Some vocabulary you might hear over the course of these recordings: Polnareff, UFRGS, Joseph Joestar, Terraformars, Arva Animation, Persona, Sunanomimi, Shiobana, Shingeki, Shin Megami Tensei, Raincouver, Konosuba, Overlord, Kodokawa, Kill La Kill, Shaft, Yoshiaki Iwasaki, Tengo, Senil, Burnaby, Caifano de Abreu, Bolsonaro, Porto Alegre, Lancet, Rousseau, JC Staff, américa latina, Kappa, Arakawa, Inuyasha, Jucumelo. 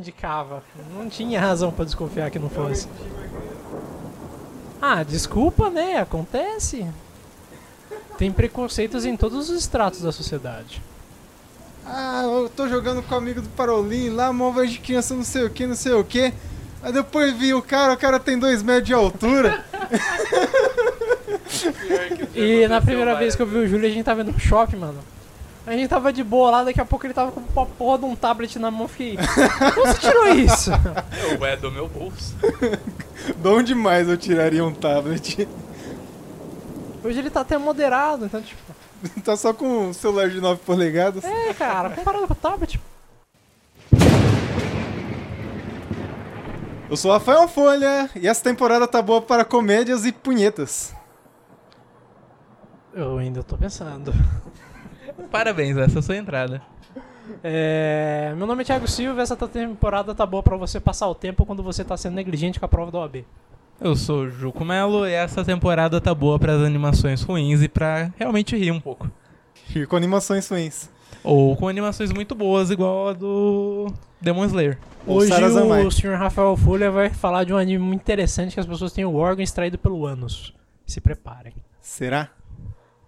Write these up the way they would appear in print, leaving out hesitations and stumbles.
Indicava. Não tinha razão pra desconfiar que não fosse. Ah, desculpa, né? Acontece. Tem preconceitos em todos os estratos da sociedade. Ah, eu tô jogando com o amigo do Parolin lá, móvel de criança, não sei o que, não sei o que. Aí depois vi o cara tem 2 metros de altura. E na primeira vez que eu vi o Júlio, a gente tava indo pro shopping, mano. A gente tava de boa lá, daqui a pouco ele tava com uma porra de um tablet na mão, fiquei... Como você tirou isso? É do meu bolso. De onde mais eu tiraria um tablet? Hoje ele tá até moderado, então tipo... Tá só com um celular de 9 polegadas. É, cara, comparado com o tablet. Eu sou Rafael Folha, e essa temporada tá boa para comédias e punhetas. Eu ainda tô pensando. Parabéns, essa é a sua entrada. Meu nome é Thiago Silva, essa temporada tá boa pra você passar o tempo quando você tá sendo negligente com a prova da OAB. Eu sou o Jucumelo e essa temporada tá boa pras animações ruins e pra realmente rir um pouco. Rir com animações ruins. Ou com animações muito boas, igual a do Demon Slayer. Hoje o Sr. Rafael Folha vai falar de um anime muito interessante que as pessoas têm o órgão extraído pelo ânus. Se preparem. Será?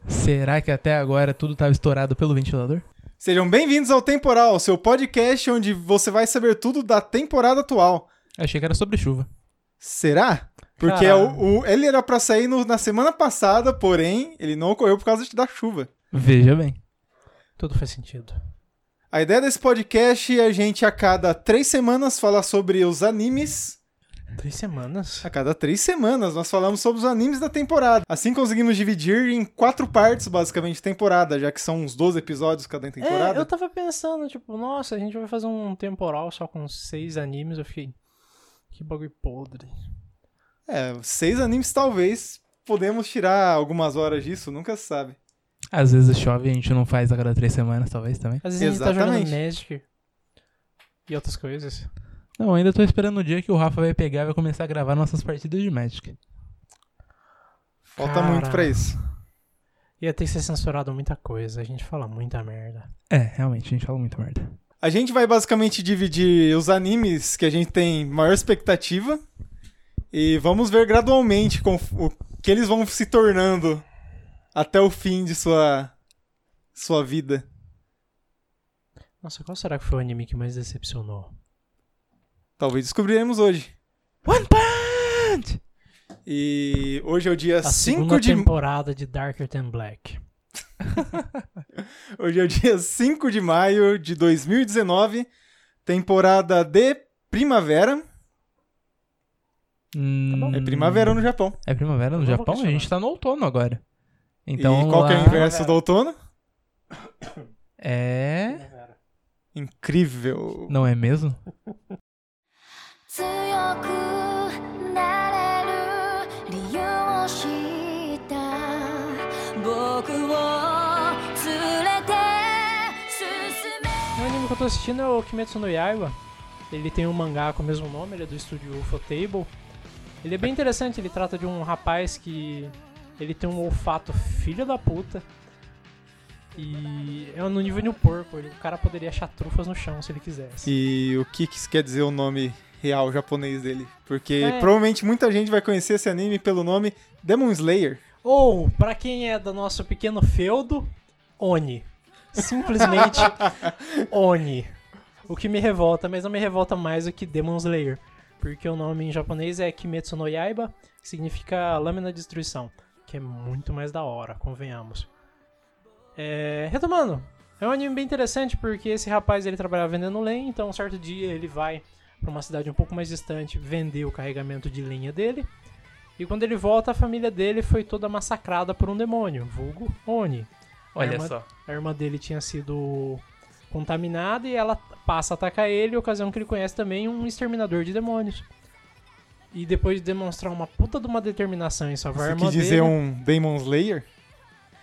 Será que até agora tudo estava estourado pelo ventilador? Sejam bem-vindos ao Temporal, seu podcast onde você vai saber tudo da temporada atual. Achei que era sobre chuva. Será? Porque ele era pra sair na semana passada, porém, ele não ocorreu por causa da chuva. Veja bem. Tudo faz sentido. A ideia desse podcast é a gente a cada 3 semanas falar sobre os animes... 3 semanas? A cada 3 semanas nós falamos sobre os animes da temporada. Assim conseguimos dividir em 4 partes, basicamente, temporada, já que são uns 12 episódios cada temporada. Eu tava pensando, tipo, nossa, a gente vai fazer um temporal só com 6 animes. Eu fiquei, que bagulho podre. 6 animes talvez, podemos tirar algumas horas disso, nunca se sabe. Às vezes chove e a gente não faz a cada 3 semanas, talvez, também. Às vezes a gente tá jogando Magic e outras coisas. Não, ainda tô esperando o dia que o Rafa vai pegar e vai começar a gravar nossas partidas de Magic. Falta muito pra isso. Ia ter que ser censurado muita coisa, a gente fala muita merda. Realmente, a gente fala muita merda. A gente vai basicamente dividir os animes que a gente tem maior expectativa e vamos ver gradualmente o que eles vão se tornando até o fim de sua vida. Nossa, qual será que foi o anime que mais decepcionou? Talvez descobriremos hoje. One Punch! E hoje é o dia 5 de... A temporada de Darker Than Black. Hoje é o dia 5 de maio de 2019, temporada de primavera. É primavera no Japão. É primavera no Japão? A gente tá no outono agora. Então, e qual que é o inverso do outono? Incrível. Não é mesmo? 強くなれる理由を知った僕を連れて進め O anime que eu tô assistindo é o Kimetsu no Yaiba. Ele tem um mangá com o mesmo nome, ele é do estúdio Ufotable. Ele é bem interessante, ele trata de um rapaz que... Ele tem um olfato filho da puta. E é no nível de um porco, o cara poderia achar trufas no chão se ele quisesse. E o que isso quer dizer o nome... real japonês dele, porque provavelmente muita gente vai conhecer esse anime pelo nome Demon Slayer. Ou, pra quem é do nosso pequeno feudo, Oni. Simplesmente Oni. O que me revolta, mas não me revolta mais do que Demon Slayer, porque o nome em japonês é Kimetsu no Yaiba, que significa Lâmina de Destruição, que é muito mais da hora, convenhamos. Retomando, é um anime bem interessante, porque esse rapaz ele trabalhava vendendo lenha, então um certo dia ele vai... para uma cidade um pouco mais distante, vender o carregamento de lenha dele. E quando ele volta, a família dele foi toda massacrada por um demônio, vulgo Oni. A irmã dele tinha sido contaminada e ela passa a atacar ele, ocasião que ele conhece também um exterminador de demônios. E depois de demonstrar uma puta de uma determinação em salvar a irmã dele... Você quis dizer um Demon Slayer?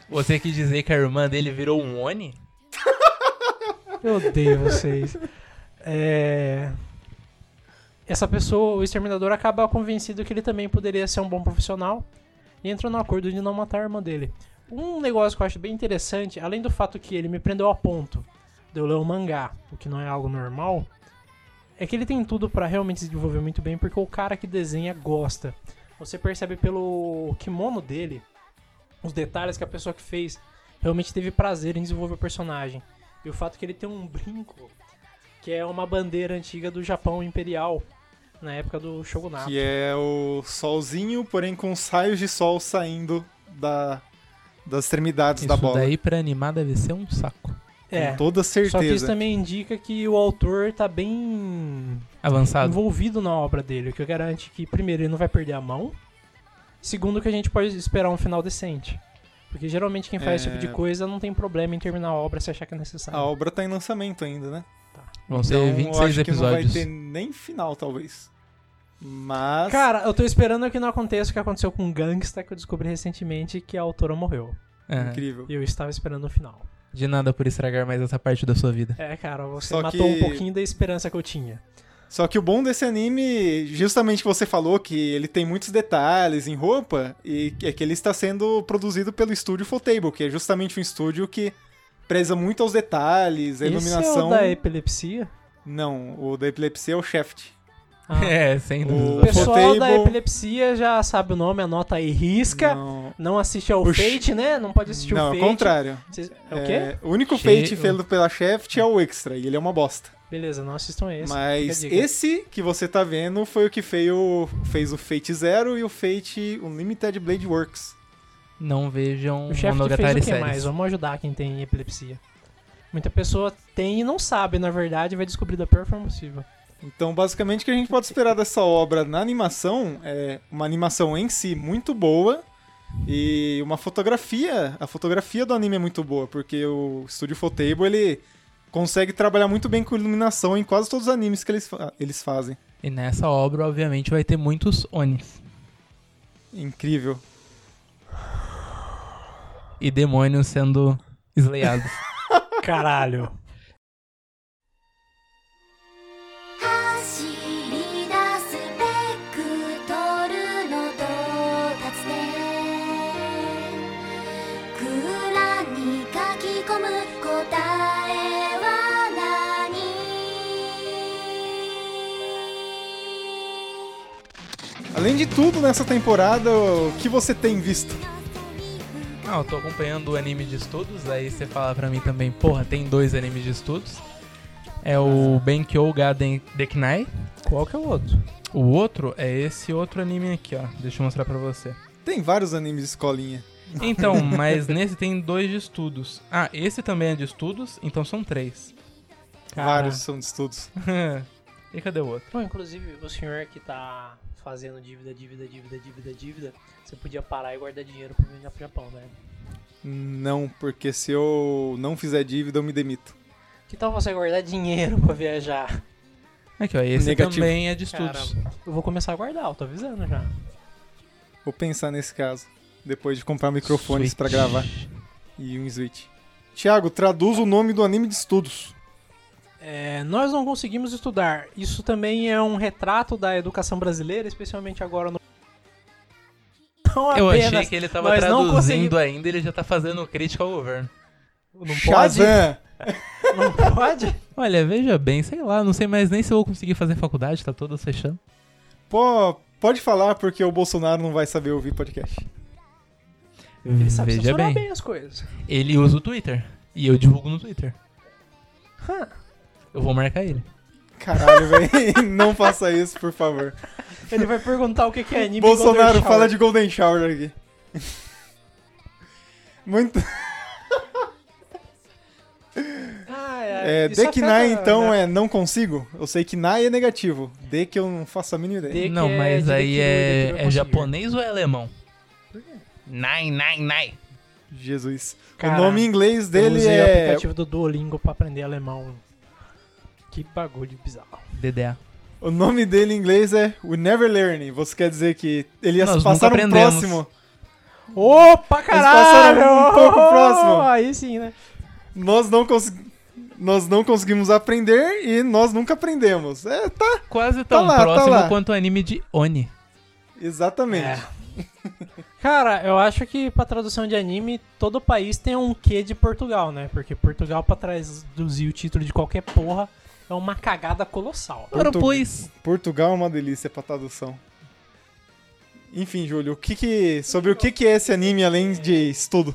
Você quis dizer que a irmã dele virou um Oni? Eu odeio vocês. Essa pessoa, o exterminador, acaba convencido que ele também poderia ser um bom profissional e entra no acordo de não matar a irmã dele. Um negócio que eu acho bem interessante, além do fato que ele me prendeu a ponto de eu ler um mangá, o que não é algo normal, É que ele tem tudo pra realmente se desenvolver muito bem, porque o cara que desenha gosta. Você percebe pelo kimono dele, os detalhes que a pessoa que fez realmente teve prazer em desenvolver o personagem. E o fato que ele tem um brinco, que é uma bandeira antiga do Japão Imperial, na época do Shogunato. Que é o solzinho, porém com saios de sol saindo das extremidades da bola. Isso daí pra animar deve ser um saco. É, com toda certeza. Só que isso também indica que o autor tá bem avançado, envolvido na obra dele, o que garante que, primeiro, ele não vai perder a mão, segundo, que a gente pode esperar um final decente. Porque geralmente quem faz esse tipo de coisa não tem problema em terminar a obra se achar que é necessário. A obra tá em lançamento ainda, né? Tá. Vão ser 26 eu acho episódios. Que não vai ter nem final, talvez. Mas... Cara, eu tô esperando que não aconteça o que aconteceu com o Gangsta, que eu descobri recentemente que a autora morreu. É. Incrível. E eu estava esperando o final. De nada por estragar mais essa parte da sua vida. É, cara, você só matou um pouquinho da esperança que eu tinha. Só que o bom desse anime, justamente que você falou, que ele tem muitos detalhes em roupa, e é que ele está sendo produzido pelo estúdio Ufotable, que é justamente um estúdio que preza muito aos detalhes, a iluminação... Esse é o da epilepsia? Não, o da epilepsia é o Shaft. Ah. É, sem dúvida. O pessoal da epilepsia já sabe o nome, anota aí, risca, não assiste ao Fate, né? Não pode assistir o Fate. Não, é o contrário. É o quê? O único Fate feito pela Shaft é o Extra, e ele é uma bosta. Beleza, não assistam esse. Mas esse que você tá vendo foi o que fez o Fate Zero e o Fate Unlimited Blade Works. Não vejam o Shaft fez o que séries. Mais? Vamos ajudar quem tem epilepsia. Muita pessoa tem e não sabe, na verdade, vai descobrir da pior forma possível. Então, basicamente, o que a gente pode esperar dessa obra na animação é uma animação em si muito boa e uma fotografia. A fotografia do anime é muito boa, porque o estúdio Ufotable, ele... consegue trabalhar muito bem com iluminação em quase todos os animes que eles fazem. E nessa obra, obviamente, vai ter muitos Onis. Incrível. E demônios sendo slayados. Caralho. Além de tudo, nessa temporada, o que você tem visto? Não, eu tô acompanhando o anime de estudos, aí você fala pra mim também, porra, tem dois animes de estudos. É o Benkyou Gaiden Dekinai. Qual que é o outro? O outro é esse outro anime aqui, ó. Deixa eu mostrar pra você. Tem vários animes de escolinha. Então, mas nesse tem dois de estudos. Ah, esse também é de estudos, então são três. Vários são de estudos. E cadê o outro? Bom, inclusive, o senhor que tá... fazendo dívida, você podia parar e guardar dinheiro pra viajar pro Japão, né? Não, porque se eu não fizer dívida, eu me demito. Que tal você guardar dinheiro pra viajar? Aqui, ó, esse negativo. Também é de estudos. Cara, eu vou começar a guardar, eu tô avisando já. Vou pensar nesse caso, depois de comprar microfones Switch. Pra gravar. E um Switch. Thiago, traduz o nome do anime de estudos. É, nós não conseguimos estudar. Isso também é um retrato da educação brasileira, especialmente agora no... Não, eu achei que ele tava traduzindo ainda, ele já tá fazendo crítica ao governo. Não pode? Não pode? Olha, veja bem, sei lá, não sei mais nem se eu vou conseguir fazer faculdade, tá toda fechando. Pô, pode falar porque o Bolsonaro não vai saber ouvir podcast. Ele sabe censurar bem as coisas. Ele usa o Twitter, e eu divulgo no Twitter. Eu vou marcar ele. Caralho, velho. Não faça isso, por favor. Ele vai perguntar o que é anime. Bolsonaro, fala de Golden Shower aqui. Muito. Dekinai, então, né? Não consigo. Eu sei que Nai é negativo. D que eu não faço a mínima ideia. Não, mas aí é japonês ou é alemão? Por quê? Nai. Jesus. Cara, o nome em inglês dele é... Eu usei o aplicativo do Duolingo pra aprender alemão. Que bagulho bizarro. DDA. O nome dele em inglês é We Never Learn. Você quer dizer que ele ia passar um próximo? Opa, caralho! Eles passaram um pouco próximo. Aí sim, né? Nós não conseguimos aprender e nós nunca aprendemos. É, tá. Quase tão próximo quanto o anime de Oni. Exatamente. É. Cara, eu acho que pra tradução de anime, todo país tem um quê de Portugal, né? Porque Portugal, pra traduzir o título de qualquer porra... é uma cagada colossal. Ora, pois... Portugal é uma delícia pra tradução. Enfim, Júlio, sobre o que é esse anime além de estudo?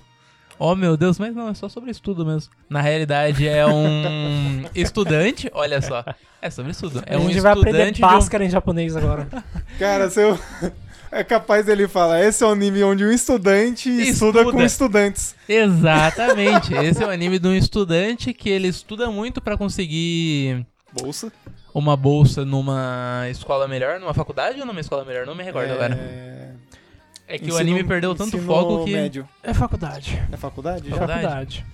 Oh, meu Deus, mas não, é só sobre estudo mesmo. Na realidade, é um estudante, olha só, é sobre estudo. É um estudante. A gente vai aprender Bhaskara em japonês agora. Cara, é capaz dele falar, esse é um anime onde um estudante estuda com estudantes. Exatamente, esse é um anime de um estudante que ele estuda muito pra conseguir... Bolsa? Uma bolsa numa escola melhor, numa faculdade ou numa escola melhor? Não me recordo agora. É que o anime perdeu tanto foco que... Médio. É faculdade. É faculdade? Faculdade.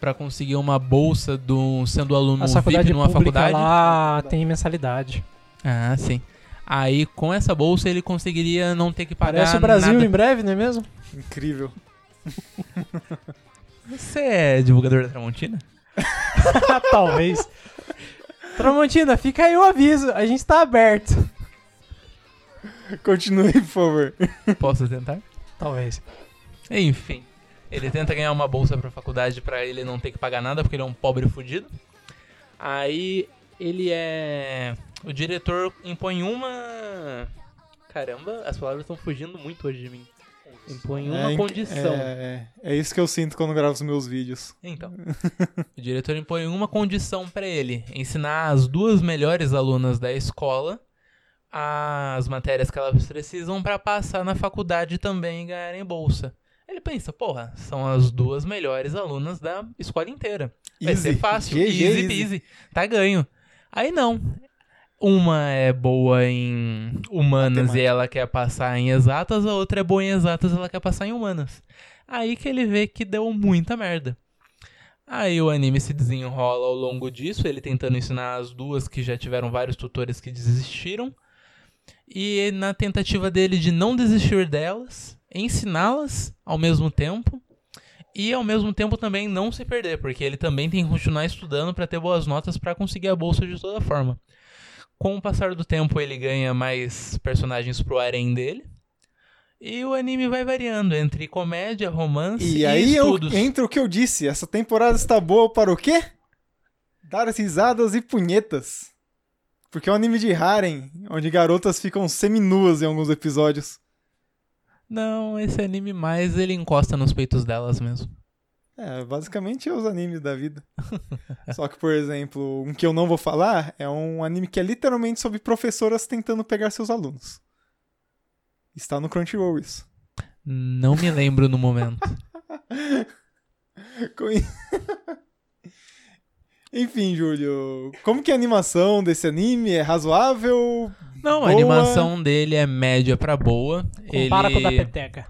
Pra conseguir uma bolsa sendo aluno VIP numa faculdade. Lá tem mensalidade. Ah, sim. Aí com essa bolsa ele conseguiria não ter que pagar nada. Parece o Brasil em breve, não é mesmo? Incrível. Você é divulgador da Tramontina? Talvez. Tramontina, fica aí o aviso. A gente tá aberto. Continue, por favor. Posso tentar? Talvez. Enfim, ele tenta ganhar uma bolsa pra faculdade pra ele não ter que pagar nada, porque ele é um pobre fudido. Aí, o diretor impõe uma... Caramba, as palavras estão fugindo muito hoje de mim. Impõe uma condição. É isso que eu sinto quando gravo os meus vídeos. Então, o diretor impõe uma condição pra ele. Ensinar as duas melhores alunas da escola as matérias que elas precisam pra passar na faculdade também e ganharem bolsa. Ele pensa, porra, são as duas melhores alunas da escola inteira. Vai ser fácil, easy peasy. Tá ganho. Aí não. Uma é boa em humanas matemática, e ela quer passar em exatas, a outra é boa em exatas e ela quer passar em humanas. Aí que ele vê que deu muita merda. Aí o anime se desenrola ao longo disso, ele tentando ensinar as duas que já tiveram vários tutores que desistiram. E na tentativa dele de não desistir delas, ensiná-las ao mesmo tempo e ao mesmo tempo também não se perder, porque ele também tem que continuar estudando para ter boas notas para conseguir a bolsa de toda forma. Com o passar do tempo ele ganha mais personagens pro harém dele e o anime vai variando entre comédia, romance e estudos. E aí entra o que eu disse, essa temporada está boa para o quê? Dar risadas e punhetas. Porque é um anime de harem, onde garotas ficam seminuas em alguns episódios. Não, esse anime mais ele encosta nos peitos delas mesmo. É, basicamente é os animes da vida. Só que, por exemplo, um que eu não vou falar é um anime que é literalmente sobre professoras tentando pegar seus alunos. Está no Crunchyroll isso. Não me lembro no momento. Enfim, Júlio, como que é a animação desse anime? É razoável? Não, boa? A animação dele é média pra boa. Compara com o da peteca.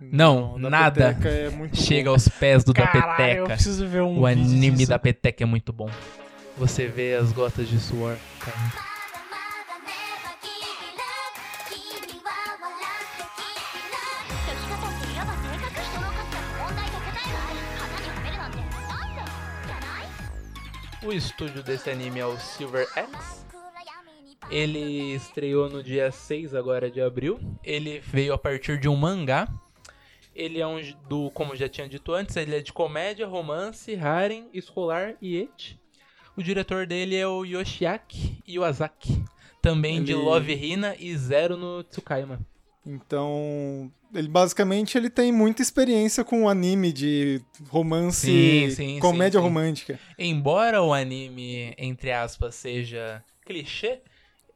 Não, nada. Peteca é muito Chega bom. Aos pés do Caralho, da peteca. Eu preciso ver um o anime disso. Da peteca é muito bom. Você vê as gotas de suor caindo. O estúdio desse anime é o Silver X. Ele estreou no dia 6 agora de abril. Ele veio a partir de um mangá. Ele é como já tinha dito antes, ele é de comédia, romance, harem, escolar e ecchi. O diretor dele é o Yoshiaki Iwasaki, também de Love Hina e Zero no Tsukaima. Então, ele basicamente tem muita experiência com anime de romance, comédia romântica. Embora o anime, entre aspas, seja clichê,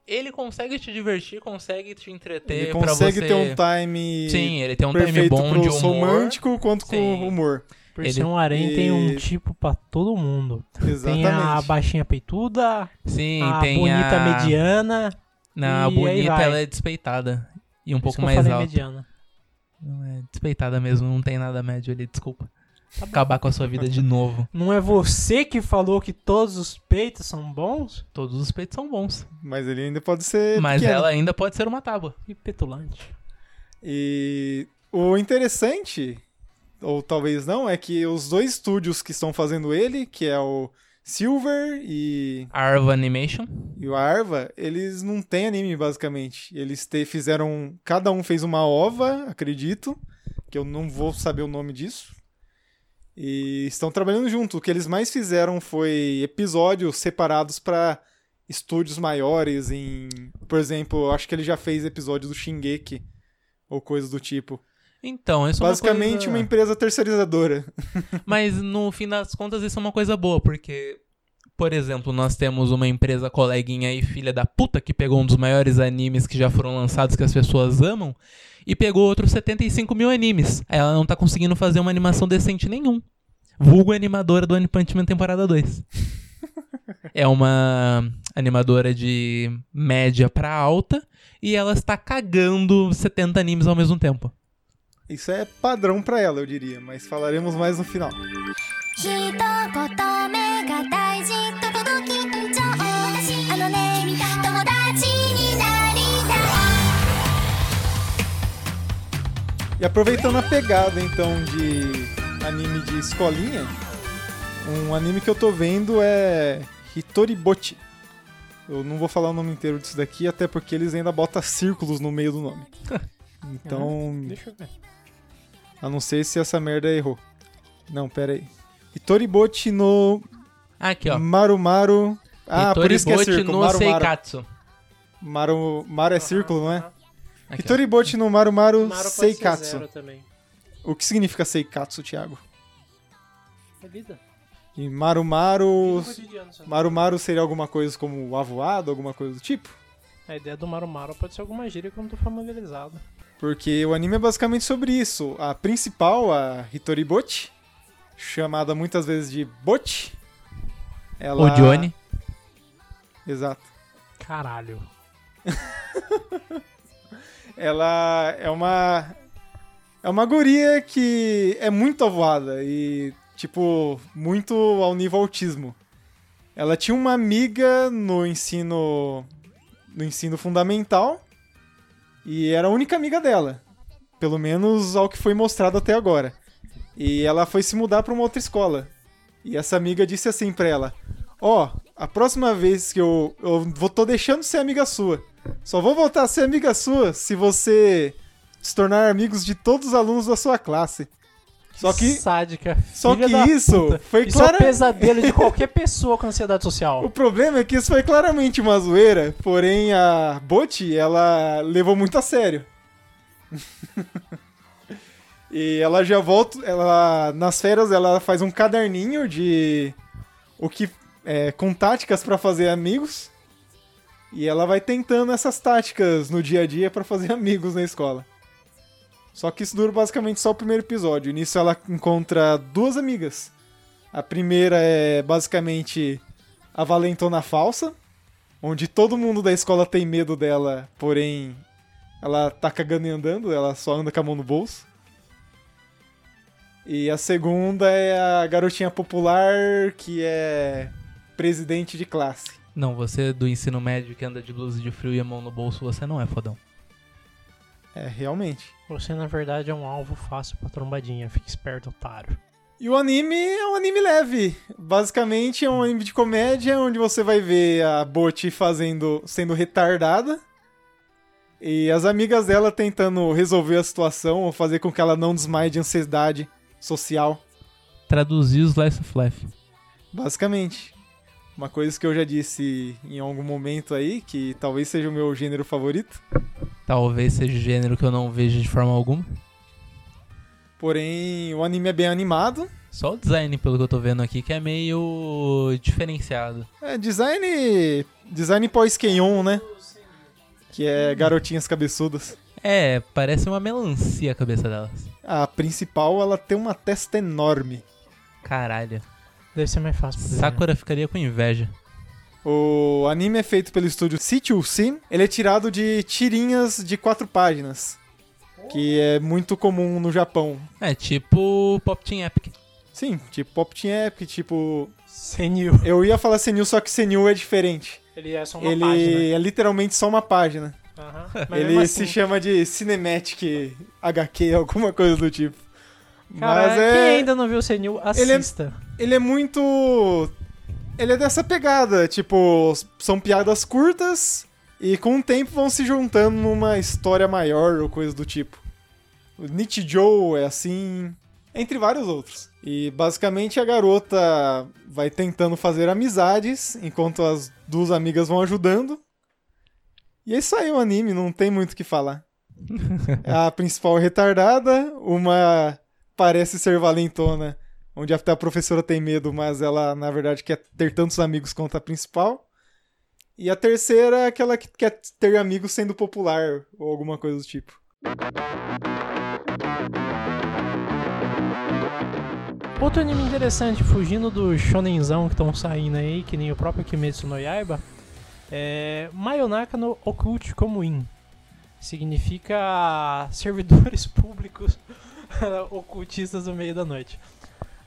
ele consegue te divertir, consegue te entreter pra você. Ele consegue ter um time perfeito bom pro de humor. Romântico quanto com humor. Por ser um harém tem um tipo pra todo mundo. Exatamente. Tem a baixinha peituda, tem bonita a mediana. Não, a bonita ela é despeitada. E um pouco mais alto. Mediana. Não é despeitada mesmo, não tem nada médio ali, desculpa. Tá acabar com a sua vida de novo. Não é você que falou que todos os peitos são bons? Todos os peitos são bons. Mas ele ainda pode ser Mas pequeno. Ela ainda pode ser uma tábua. E petulante. E o interessante, ou talvez não, é que os dois estúdios que estão fazendo ele, que é o Silver e Arva Animation. E o Arva, eles não têm anime, basicamente. Eles fizeram... Cada um fez uma ova, acredito. Que eu não vou saber o nome disso. E estão trabalhando junto. O que eles mais fizeram foi episódios separados para estúdios maiores. Por exemplo, acho que ele já fez episódio do Shingeki ou coisa do tipo. Então, isso basicamente é uma empresa terceirizadora. Mas no fim das contas isso é uma coisa boa, porque, por exemplo, nós temos uma empresa coleguinha aí, filha da puta, que pegou um dos maiores animes que já foram lançados, que as pessoas amam, e pegou outros 75 mil animes. Ela não tá conseguindo fazer uma animação decente nenhum. Vulgo animadora do One Punch Man temporada 2. É uma animadora de média pra alta, e ela está cagando 70 animes ao mesmo tempo. Isso é padrão pra ela, eu diria, mas falaremos mais no final. E aproveitando a pegada então de anime de escolinha, um anime que eu tô vendo é Hitoribocchi. Eu não vou falar o nome inteiro disso daqui, até porque eles ainda botam círculos no meio do nome. Então, deixa eu ver. A não ser se essa merda errou. Não, pera aí. Hitoribocchi no... Aqui, ó. Marumaru... Ah, por isso que é círculo. Marumaru. Seikatsu. Maru é círculo, não é? Aqui, Hitoribocchi no Marumaru Seikatsu. O que significa Seikatsu, Thiago? É vida. E Marumaru... Marumaru seria alguma coisa como avoado, alguma coisa do tipo? A ideia do Marumaru pode ser alguma gíria que eu não tô familiarizado. Porque o anime é basicamente sobre isso. A principal, a Hitoribocchi, chamada muitas vezes de Bocchi. Ela... Ou Johnny. Exato. Caralho. Ela é uma... É uma guria que é muito avoada e, tipo, muito ao nível autismo. Ela tinha uma amiga no ensino fundamental e era a única amiga dela. Pelo menos ao que foi mostrado até agora. E ela foi se mudar pra uma outra escola. E essa amiga disse assim pra ela: ó, a próxima vez que eu tô deixando de ser amiga sua. Só vou voltar a ser amiga sua se você se tornar amigos de todos os alunos da sua classe. Só que sádica. Só que isso foi claramente... Isso é um pesadelo de qualquer pessoa com ansiedade social. O problema é que isso foi claramente uma zoeira. Porém, a Bocchi, ela levou muito a sério. E ela já volta, ela, nas férias ela faz um caderninho de com táticas pra fazer amigos. E ela vai tentando essas táticas no dia a dia pra fazer amigos na escola. Só que isso dura basicamente só o primeiro episódio. Nisso ela encontra duas amigas. A primeira é basicamente a valentona falsa, onde todo mundo da escola tem medo dela, porém ela tá cagando e andando, ela só anda com a mão no bolso. E a segunda é a garotinha popular, que é presidente de classe. Não, você do ensino médio que anda de blusa de frio e a mão no bolso, você não é fodão. É, realmente. Você, na verdade, é um alvo fácil pra trombadinha. Fique esperto, otário. E o anime é um anime leve. Basicamente, é um anime de comédia, onde você vai ver a Bocchi sendo retardada. E as amigas dela tentando resolver a situação, ou fazer com que ela não desmaie de ansiedade social. Traduzir o Slice of Life. Basicamente. Uma coisa que eu já disse em algum momento aí, que talvez seja o meu gênero favorito. Talvez seja o gênero que eu não vejo de forma alguma. Porém, o anime é bem animado. Só o design, pelo que eu tô vendo aqui, que é meio diferenciado. É, design pós-Keion, né? Que é garotinhas cabeçudas. É, parece uma melancia a cabeça delas. A principal, ela tem uma testa enorme. Caralho. Deve ser mais fácil pra desenhar. Sakura ficaria com inveja. O anime é feito pelo estúdio C2C. Ele é tirado de tirinhas de 4 páginas. Que é muito comum no Japão. É, tipo Pop Team Epic. Sim, tipo Pop Team Epic, tipo... Senil. Eu ia falar Senil, só que Senil é diferente. Ele é só uma página. Ele é literalmente só uma página. Uhum. Ele assim... se chama de Cinematic HQ, alguma coisa do tipo. Cara, mas quem ainda não viu o Senil, assista. Ele é muito... Ele é dessa pegada, tipo, são piadas curtas e com o tempo vão se juntando numa história maior ou coisa do tipo. O Nichijou é assim, entre vários outros. E basicamente a garota vai tentando fazer amizades, enquanto as duas amigas vão ajudando. E aí saiu o anime, não tem muito o que falar. A principal é retardada, uma parece ser valentona, onde até a professora tem medo, mas ela na verdade quer ter tantos amigos quanto a principal. E a terceira é aquela que quer ter amigos sendo popular, ou alguma coisa do tipo. Outro anime interessante, fugindo do shonenzão que estão saindo aí, que nem o próprio Kimetsu no Yaiba, é Mayonaka no Occult Komuin. Significa servidores públicos ocultistas no meio da noite.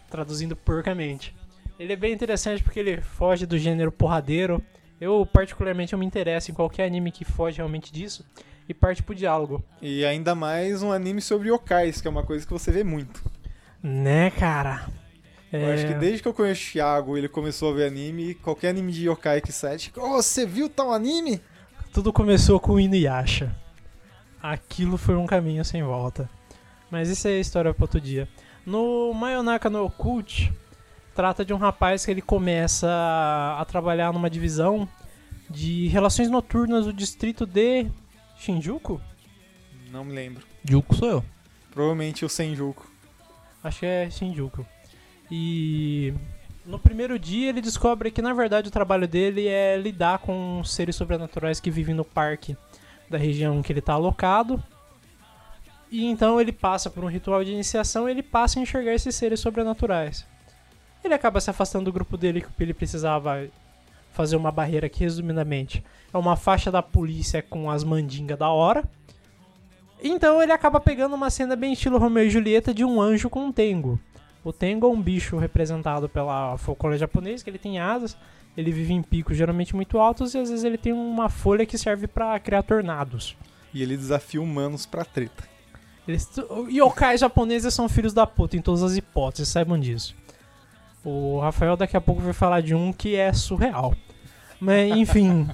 Traduzindo porcamente. Ele é bem interessante porque ele foge do gênero porradeiro. Eu particularmente eu me interesso em qualquer anime que foge realmente disso e parte pro diálogo. E ainda mais um anime sobre yokais, que é uma coisa que você vê muito. Né, cara? Eu acho que desde que eu conheço o Thiago, ele começou a ver anime, qualquer anime de yokai que sai, tipo, oh, você viu tal anime? Tudo começou com o Inuyasha. Aquilo foi um caminho sem volta. Mas isso é história pra outro dia. No Mayonaka no Occult, trata de um rapaz que ele começa a trabalhar numa divisão de relações noturnas do distrito de Shinjuku? Não me lembro. Juku sou eu. Provavelmente o Senjuku. Acho que é Shinjuku. E no primeiro dia ele descobre que na verdade o trabalho dele é lidar com seres sobrenaturais que vivem no parque da região que ele está alocado. E então ele passa por um ritual de iniciação e ele passa a enxergar esses seres sobrenaturais. Ele acaba se afastando do grupo dele que ele precisava fazer uma barreira que, resumidamente, é uma faixa da polícia com as mandingas da hora. Então ele acaba pegando uma cena bem estilo Romeu e Julieta de um anjo com um tengo. O tengo é um bicho representado pela folclore japonesa, que ele tem asas, ele vive em picos geralmente muito altos e às vezes ele tem uma folha que serve pra criar tornados. E ele desafia humanos pra treta. Yokais japoneses são filhos da puta em todas as hipóteses, saibam disso. O Rafael daqui a pouco vai falar de um que é surreal. Mas, enfim.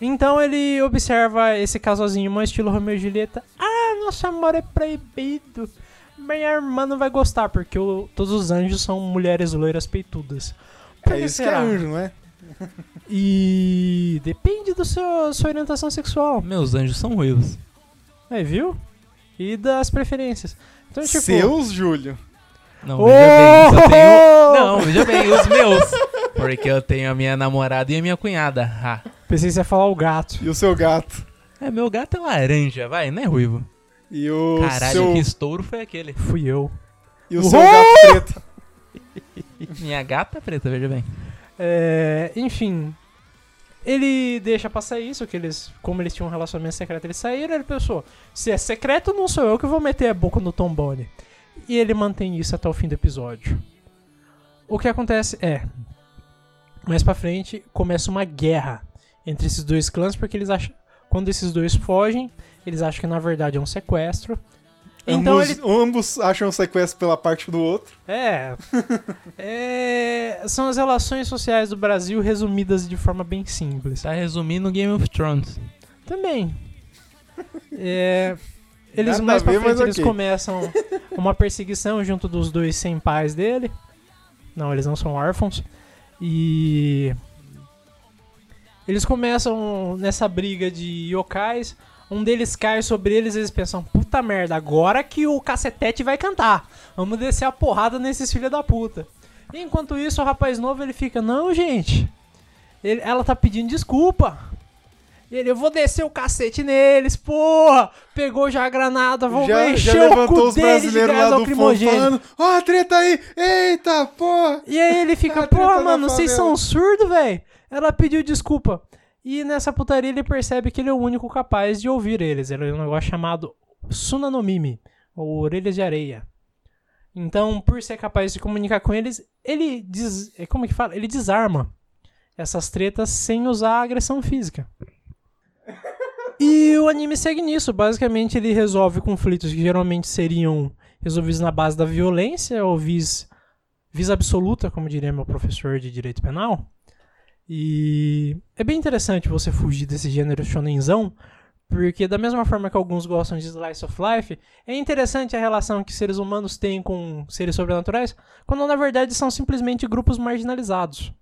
Então ele observa esse casozinho, mais estilo Romeu e Julieta. Ah, nosso amor é proibido. Minha irmã não vai gostar, porque todos os anjos são mulheres loiras peitudas. É isso que é anjo, não é? E depende da sua orientação sexual. Meus anjos são ruivos. É, viu? E das preferências. Então, tipo, seus, Júlio? Não, veja bem, só tenho... Não, veja bem, os meus. Porque eu tenho a minha namorada e a minha cunhada. Ha. Pensei que você ia falar o gato. E o seu gato? É, meu gato é laranja, vai, não é ruivo. E o caralho, seu... que estouro foi aquele? Fui eu. E o seu gato preto? Minha gata preta, veja bem. Enfim, ele deixa passar isso, que como eles tinham um relacionamento secreto, eles saíram, ele pensou, se é secreto, não sou eu que vou meter a boca no tombone. E ele mantém isso até o fim do episódio. O que acontece é, mais pra frente, começa uma guerra entre esses dois clãs, porque eles acham, quando esses dois fogem, eles acham que na verdade é um sequestro. Então ambos acham um sequestro pela parte do outro. São as relações sociais do Brasil resumidas de forma bem simples. Tá resumindo Game of Thrones. Também. Eles mais pra frente eles começam uma perseguição junto dos dois senpais dele. Não, eles não são órfãos. E eles começam nessa briga de yokais. Um deles cai sobre eles e eles pensam, puta merda, agora que o cacetete vai cantar. Vamos descer a porrada nesses filhos da puta. E enquanto isso, o rapaz novo, ele fica, não, gente. Ela tá pedindo desculpa. Eu vou descer o cacete neles, porra. Pegou já a granada, vamos encher o cu deles de gás lacrimogêneo. Ó, treta aí, eita, porra. E aí ele fica, porra, mano, vocês são surdos, velho. Ela pediu desculpa. E nessa putaria ele percebe que ele é o único capaz de ouvir eles. Ele é um negócio chamado Sunanomimi, ou Orelhas de Areia. Então, por ser capaz de comunicar com eles, ele desarma essas tretas sem usar agressão física. E o anime segue nisso. Basicamente, ele resolve conflitos que geralmente seriam resolvidos na base da violência, ou vis absoluta, como diria meu professor de direito penal. E é bem interessante você fugir desse gênero shonenzão, Porque da mesma forma que alguns gostam de Slice of Life, é interessante a relação que seres humanos têm com seres sobrenaturais, quando na verdade são simplesmente grupos marginalizados.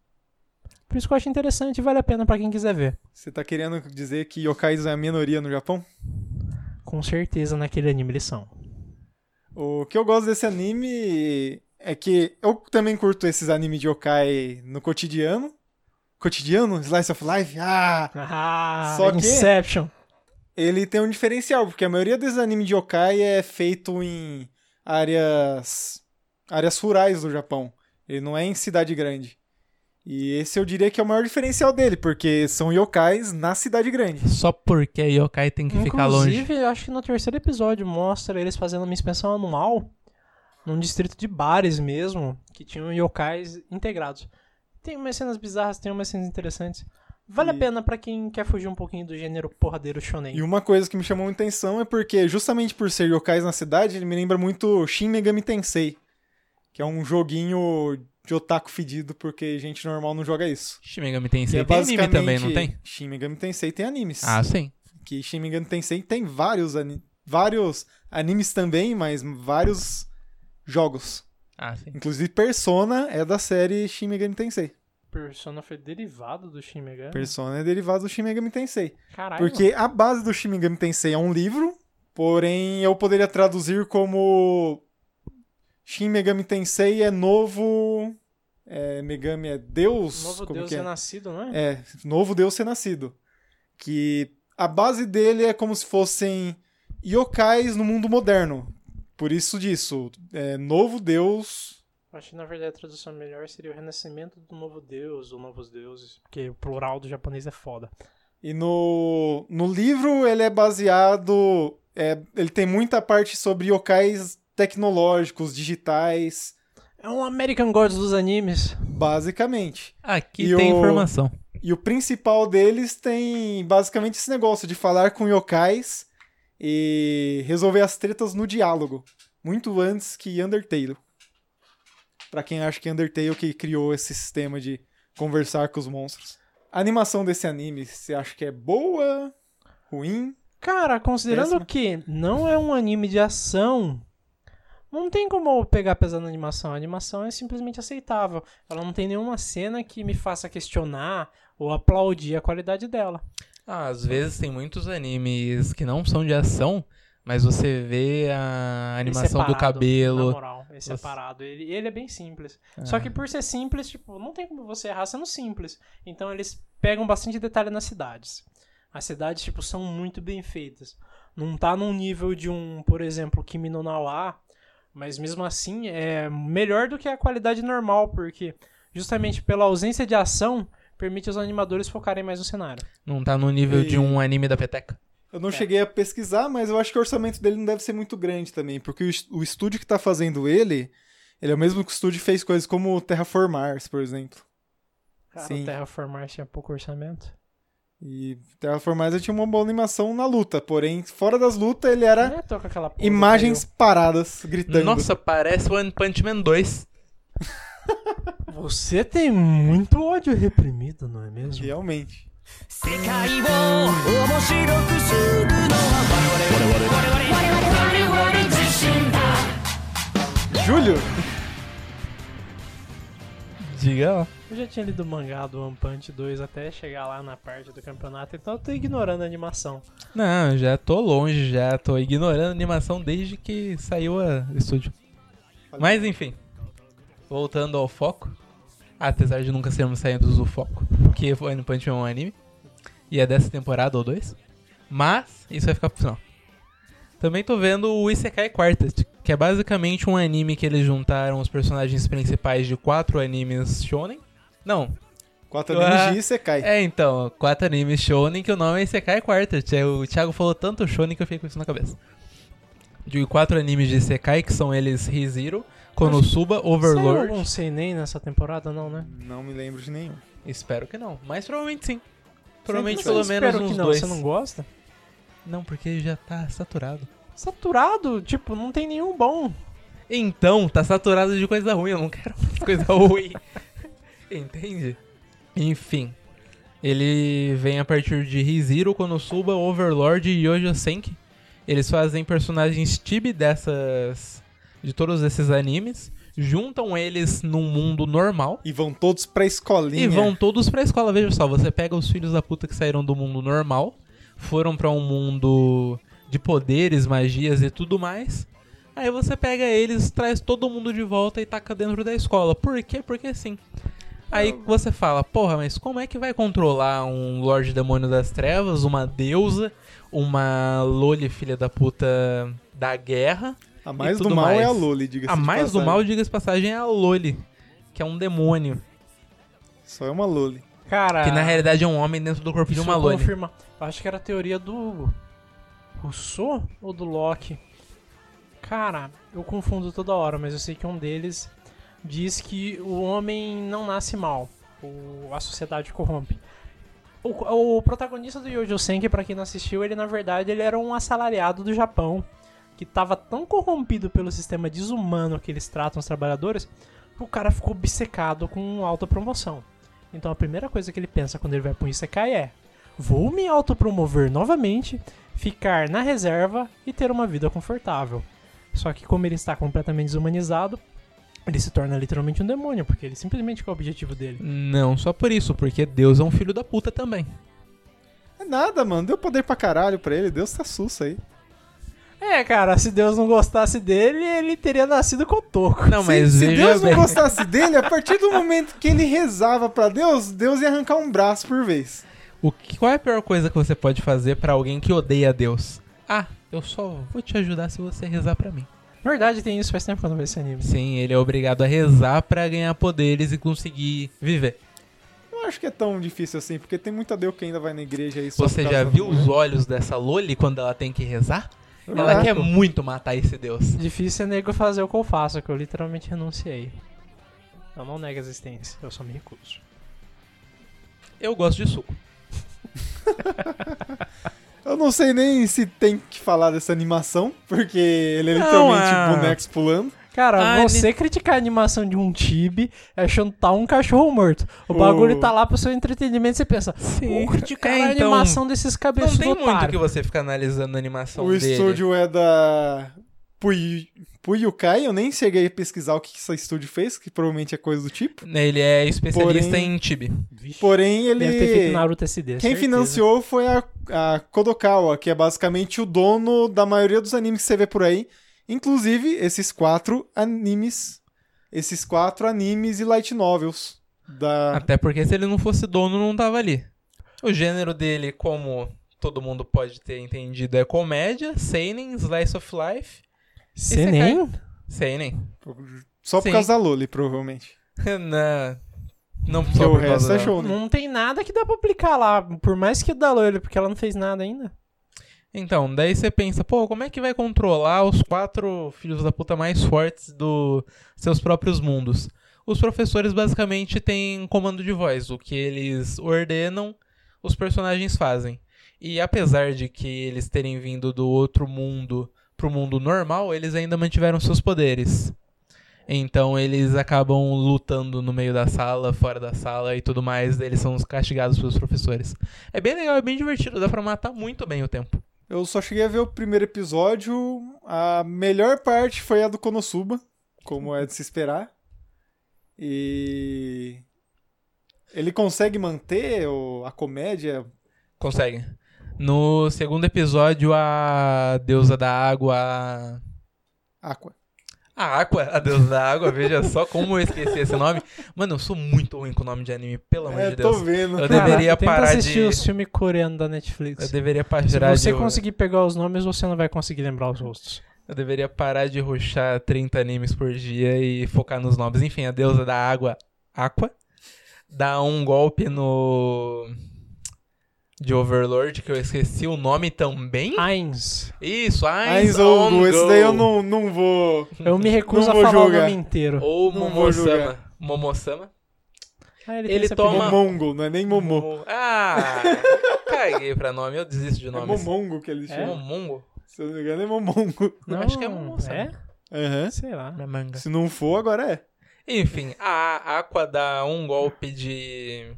Por isso que eu acho interessante e vale a pena pra quem quiser ver. Você tá querendo dizer que yokais é a minoria no Japão? Com certeza naquele anime eles são. O que eu gosto desse anime é que eu também curto esses animes de yokai no cotidiano. Cotidiano? Slice of Life? Ah! Só Inception. Que... ele tem um diferencial, porque a maioria desses animes de yokai é feito em áreas rurais do Japão. Ele não é em cidade grande. E esse eu diria que é o maior diferencial dele, porque são yokais na cidade grande. Só porque yokai tem que ficar longe. Inclusive, acho que no terceiro episódio mostra eles fazendo uma inspeção anual num distrito de bares mesmo, que tinham yokais integrados. Tem umas cenas bizarras, tem umas cenas interessantes. Vale a pena pra quem quer fugir um pouquinho do gênero porradeiro shonen. E uma coisa que me chamou a atenção é porque, justamente por ser yokais na cidade, ele me lembra muito Shin Megami Tensei, que é um joguinho de otaku fedido, porque gente normal não joga isso. Shin Megami Tensei é tem anime também, não tem? Shin Megami Tensei tem animes. Ah, sim. Que Shin Megami Tensei tem vários animes também, mas vários jogos. Ah, sim. Inclusive Persona é da série Shin Megami Tensei. Persona foi derivado do Shin Megami? Persona é derivado do Shin Megami Tensei. Caralho. Porque a base do Shin Megami Tensei é um livro, porém eu poderia traduzir como Shin Megami Tensei é novo... Megami é Deus? Novo como Deus que é? Renascido, não é? É, novo Deus renascido. Que a base dele é como se fossem yokais no mundo moderno. Por isso disso, novo Deus... Acho que, na verdade, a tradução melhor seria o renascimento do novo deus, ou novos deuses, porque o plural do japonês é foda. E no livro ele é baseado... ele tem muita parte sobre yokais tecnológicos, digitais. É um American Gods dos animes. Basicamente. Aqui e tem informação. E o principal deles tem basicamente esse negócio de falar com yokais e resolver as tretas no diálogo. Muito antes que Undertale. Pra quem acha que Undertale que criou esse sistema de conversar com os monstros. A animação desse anime, você acha que é boa? Ruim? Cara, considerando que não é um anime de ação, não tem como pegar pesado na animação. A animação é simplesmente aceitável. Ela não tem nenhuma cena que me faça questionar ou aplaudir a qualidade dela. Às vezes tem muitos animes que não são de ação, mas você vê a animação do cabelo. Na moral, é separado. Ele é bem simples. Ah. Só que por ser simples, tipo, não tem como você errar sendo simples. Então eles pegam bastante detalhe nas cidades. As cidades, tipo, são muito bem feitas. Não tá num nível de por exemplo, Kimi no Na wa, mas mesmo assim é melhor do que a qualidade normal, porque justamente pela ausência de ação, permite os animadores focarem mais no cenário. Não tá no nível de um anime da peteca. Eu não cheguei a pesquisar, mas eu acho que o orçamento dele não deve ser muito grande também, porque o estúdio que tá fazendo ele é o mesmo que o estúdio que fez coisas como Terraformars, por exemplo. Cara, o Terraformars tinha pouco orçamento. E Terraformars tinha uma boa animação na luta, porém, fora das lutas, ele era imagens paradas, gritando. Nossa, parece One Punch Man 2. Você tem muito ódio reprimido, não é mesmo? Realmente. Júlio! Diga lá. Eu já tinha lido o mangá do One Punch 2 até chegar lá na parte do campeonato, então eu tô ignorando a animação. Não, já tô longe, já tô ignorando a animação desde que saiu o estúdio. Mas enfim, voltando ao foco. Apesar de nunca sermos saindo do foco, porque One Punch Man é um anime, e é dessa temporada ou dois, mas isso vai ficar pro final. Também tô vendo o Isekai Quartet, que é basicamente um anime que eles juntaram os personagens principais de 4 animes shonen. Não. 4 animes de Isekai. É, então, 4 animes shonen, que o nome é Isekai Quartet. O Thiago falou tanto shonen que eu fiquei com isso na cabeça. De 4 animes de Isekai, que são eles Re:Zero, Konosuba, Overlord... Saiu algum seinen nessa temporada, não, né? Não me lembro de nenhum. Espero que não, mas provavelmente sim. Provavelmente pelo menos uns 2. Você não gosta? Não, porque já tá saturado. Saturado? Tipo, não tem nenhum bom. Então, tá saturado de coisa ruim, eu não quero mais coisa ruim. Entende? Enfim. Ele vem a partir de Re:Zero, Konosuba, Overlord e Youjo Senki. Eles fazem personagens chibi de todos esses animes, juntam eles num mundo normal. E vão todos pra escolinha. E vão todos pra escola. Veja só, você pega os filhos da puta que saíram do mundo normal, foram pra um mundo de poderes, magias e tudo mais. Aí você pega eles, traz todo mundo de volta e taca dentro da escola. Por quê? Porque sim. Aí você fala, porra, mas como é que vai controlar um Lorde Demônio das Trevas, uma deusa, uma Loli filha da puta da guerra? A mais do mal é a Loli, diga-se passagem. A mais do mal, diga-se passagem, é a Loli, que é um demônio. Só é uma Loli. Cara, que na realidade é um homem dentro do corpo de uma Loli. Confirma. Acho que era a teoria do Rousseau ou do Locke. Cara, eu confundo toda hora, mas eu sei que um deles diz que o homem não nasce mal, a sociedade corrompe. O protagonista do Youjo Senki, pra quem não assistiu, ele na verdade ele era um assalariado do Japão, que tava tão corrompido pelo sistema desumano que eles tratam os trabalhadores, que o cara ficou obcecado com autopromoção. Então a primeira coisa que ele pensa quando ele vai pro Isekai é: vou me autopromover novamente, ficar na reserva e ter uma vida confortável. Só que como ele está completamente desumanizado, ele se torna literalmente um demônio, porque ele simplesmente qual é o objetivo dele? Não, só por isso, porque Deus é um filho da puta também. É nada, mano, deu poder pra caralho pra ele, Deus tá sussa aí. É, cara, se Deus não gostasse dele, ele teria nascido cotoco. Não, mas se Deus não gostasse dele, a partir do momento que ele rezava pra Deus, Deus ia arrancar um braço por vez. Qual é a pior coisa que você pode fazer pra alguém que odeia Deus? Ah, eu só vou te ajudar se você rezar pra mim. Na verdade, tem isso, faz tempo que eu não vejo esse anime. Sim, ele é obrigado a rezar pra ganhar poderes e conseguir viver. Não acho que é tão difícil assim, porque tem muita deusa que ainda vai na igreja e só... Você já viu os olhos dessa Loli quando ela tem que rezar? Ela quer muito matar esse deus. Difícil é nego fazer o que eu faço, que eu literalmente renunciei. Eu não nego a existência, eu só me recuso. Eu gosto de suco. Eu não sei nem se tem que falar dessa animação, porque ele é literalmente bonecos pulando. Cara, você criticar a animação de um chibi é chantar um cachorro morto. O bagulho tá lá pro seu entretenimento, você pensa, vou criticar a animação desses cabeçudos. Não tem muito que você ficar analisando a animação dele. O estúdio é da Puiyukai, eu nem cheguei a pesquisar o que esse estúdio fez, que provavelmente é coisa do tipo. Ele é especialista em chibi. Porém, ele... Deve ter feito Naruto SD, quem financiou foi a Kodokawa, que é basicamente o dono da maioria dos animes que você vê por aí. Inclusive, esses quatro animes e light novels. Até porque se ele não fosse dono, não tava ali. O gênero dele, como todo mundo pode ter entendido, é comédia, seinen, slice of life. Seinen? Seinen. Só por causa da Loli, provavelmente. Não só por causa da Loli. Não tem nada que dá pra aplicar lá, por mais que da Loli, porque ela não fez nada ainda. Então, daí você pensa, pô, como é que vai controlar os quatro filhos da puta mais fortes dos seus próprios mundos? Os professores basicamente têm comando de voz, o que eles ordenam, os personagens fazem. E apesar de que eles terem vindo do outro mundo pro mundo normal, eles ainda mantiveram seus poderes. Então eles acabam lutando no meio da sala, fora da sala e tudo mais, eles são castigados pelos professores. É bem legal, é bem divertido, dá pra matar muito bem o tempo. Eu só cheguei a ver o primeiro episódio, a melhor parte foi a do Konosuba, como é de se esperar. E ele consegue manter a comédia? Consegue. No segundo episódio, a deusa da água... Aqua, a deusa da água, veja só como eu esqueci esse nome. Mano, eu sou muito ruim com o nome de anime, pelo amor de Deus. Tô vendo. Eu deveria parar de assistir os filmes coreanos da Netflix. Eu deveria parar de... Se você conseguir pegar os nomes, você não vai conseguir lembrar os rostos. Eu deveria parar de rushar 30 animes por dia e focar nos nomes. Enfim, a deusa da água, Aqua, dá um golpe no... de Overlord, que eu esqueci o nome também. Ainz. Isso, Ainz ou Go. Esse daí eu não vou... Eu me recuso a falar jogar. O nome inteiro. Ou Momosama. Ah, ele toma... Momongo, não é nem Momô. Ah, caguei pra nome, eu desisto de nome. É Momongo que eles chamam. É? Momongo? Se eu não me engano é Momongo. Não, acho que é Momosama. É? Uhum. Sei lá. Se não for, agora é. Enfim, a Aqua dá um golpe de...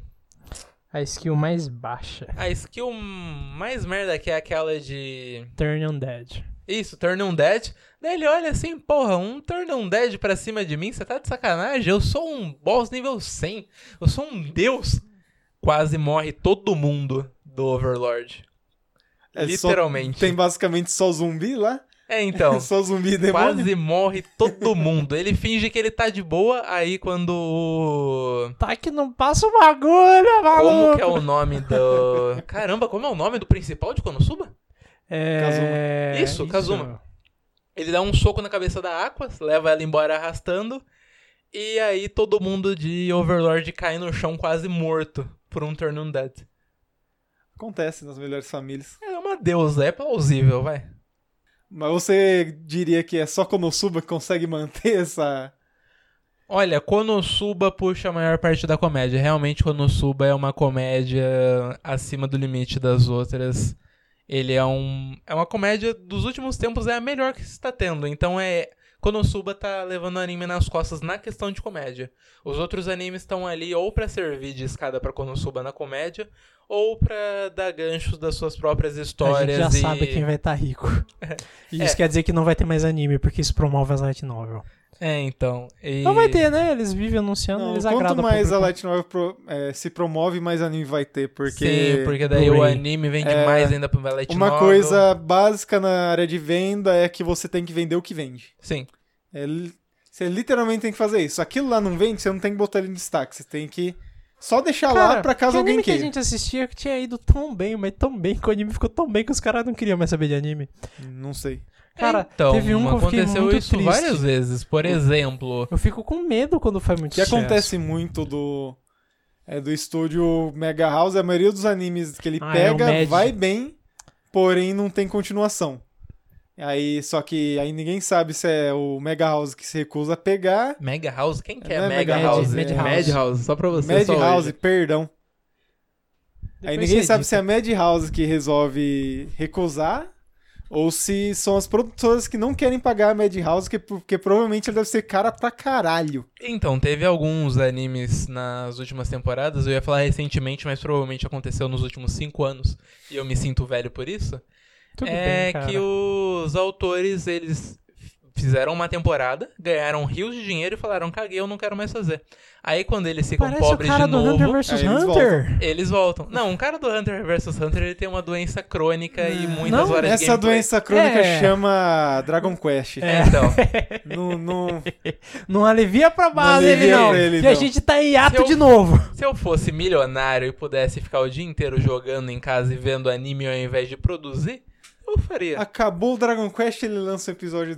A skill mais baixa. A skill mais merda que é aquela de... Turn Undead. Isso, Turn Undead. Daí ele olha assim, porra, um Turn Undead pra cima de mim, você tá de sacanagem? Eu sou um boss nível 100. Eu sou um deus. Quase morre todo mundo do Overlord. É, literalmente. Tem basicamente só zumbi lá? É, então. Só zumbi e demônio? Quase morre todo mundo. Ele finge que ele tá de boa, aí quando... Tá que não passa o bagulho, maluco! Como que é o nome do... Caramba, como é o nome do principal de Konosuba? É... Kazuma. Isso, Kazuma. Ele dá um soco na cabeça da Aqua, leva ela embora arrastando, e aí todo mundo de Overlord cai no chão quase morto por um Turn Undead. Acontece nas melhores famílias. É uma deusa, é plausível, vai. Mas você diria que é só Konosuba que consegue manter essa... Olha, Konosuba puxa a maior parte da comédia. Realmente, Konosuba é uma comédia acima do limite das outras. Ele é é uma comédia dos últimos tempos, é a melhor que se está tendo. Então, Konosuba tá levando o anime nas costas na questão de comédia. Os outros animes estão ali ou pra servir de escada pra Konosuba na comédia, ou pra dar ganchos das suas próprias histórias. A gente já sabe quem vai estar rico. E isso quer dizer que não vai ter mais anime, porque isso promove as light novel. É, então. Não vai ter, né? Eles vivem anunciando, eles agradam. Quanto mais a light novel se promove, mais anime vai ter, porque... Sim, porque daí o anime vende mais ainda pra light novel. Uma coisa básica na área de venda é que você tem que vender o que vende. Sim. Você literalmente tem que fazer isso. Aquilo lá não vende, você não tem que botar ele em destaque. Você tem que só deixar lá pra caso alguém queira. O anime que a gente assistia que tinha ido tão bem, mas tão bem, que o anime ficou tão bem que os caras não queriam mais saber de anime. Não sei. Cara, então, teve um que aconteceu muito isso triste. Várias vezes, por exemplo. Eu fico com medo quando faz muito sucesso. O que acontece muito do estúdio Mega House, a maioria dos animes que ele pega vai bem, porém não tem continuação. Aí, só que aí ninguém sabe se é o Mega House que se recusa a pegar. Mega House? Quem que é Mega House? Madhouse, só pra você. Madhouse, perdão. Depois aí ninguém sabe se é a Madhouse que resolve recusar. Ou se são as produtoras que não querem pagar a Madhouse, porque provavelmente ele deve ser cara pra caralho. Então, teve alguns animes nas últimas temporadas, eu ia falar recentemente, mas provavelmente aconteceu nos últimos 5 anos, e eu me sinto velho por isso. Tudo bem, cara. Que os autores, eles fizeram uma temporada, ganharam rios de dinheiro e falaram, caguei, eu não quero mais fazer. Aí quando eles ficam pobres de novo... Parece o cara do Hunter vs. Hunter. Eles voltam. Não, um cara do Hunter vs. Hunter, ele tem uma doença crônica e muitas horas de gameplay. Essa doença crônica chama Dragon Quest. Então. Não alivia pra base ele, não. E a gente tá em hiato de novo. Se eu fosse milionário e pudesse ficar o dia inteiro jogando em casa e vendo anime ao invés de produzir, eu faria. Acabou o Dragon Quest, ele lança um episódio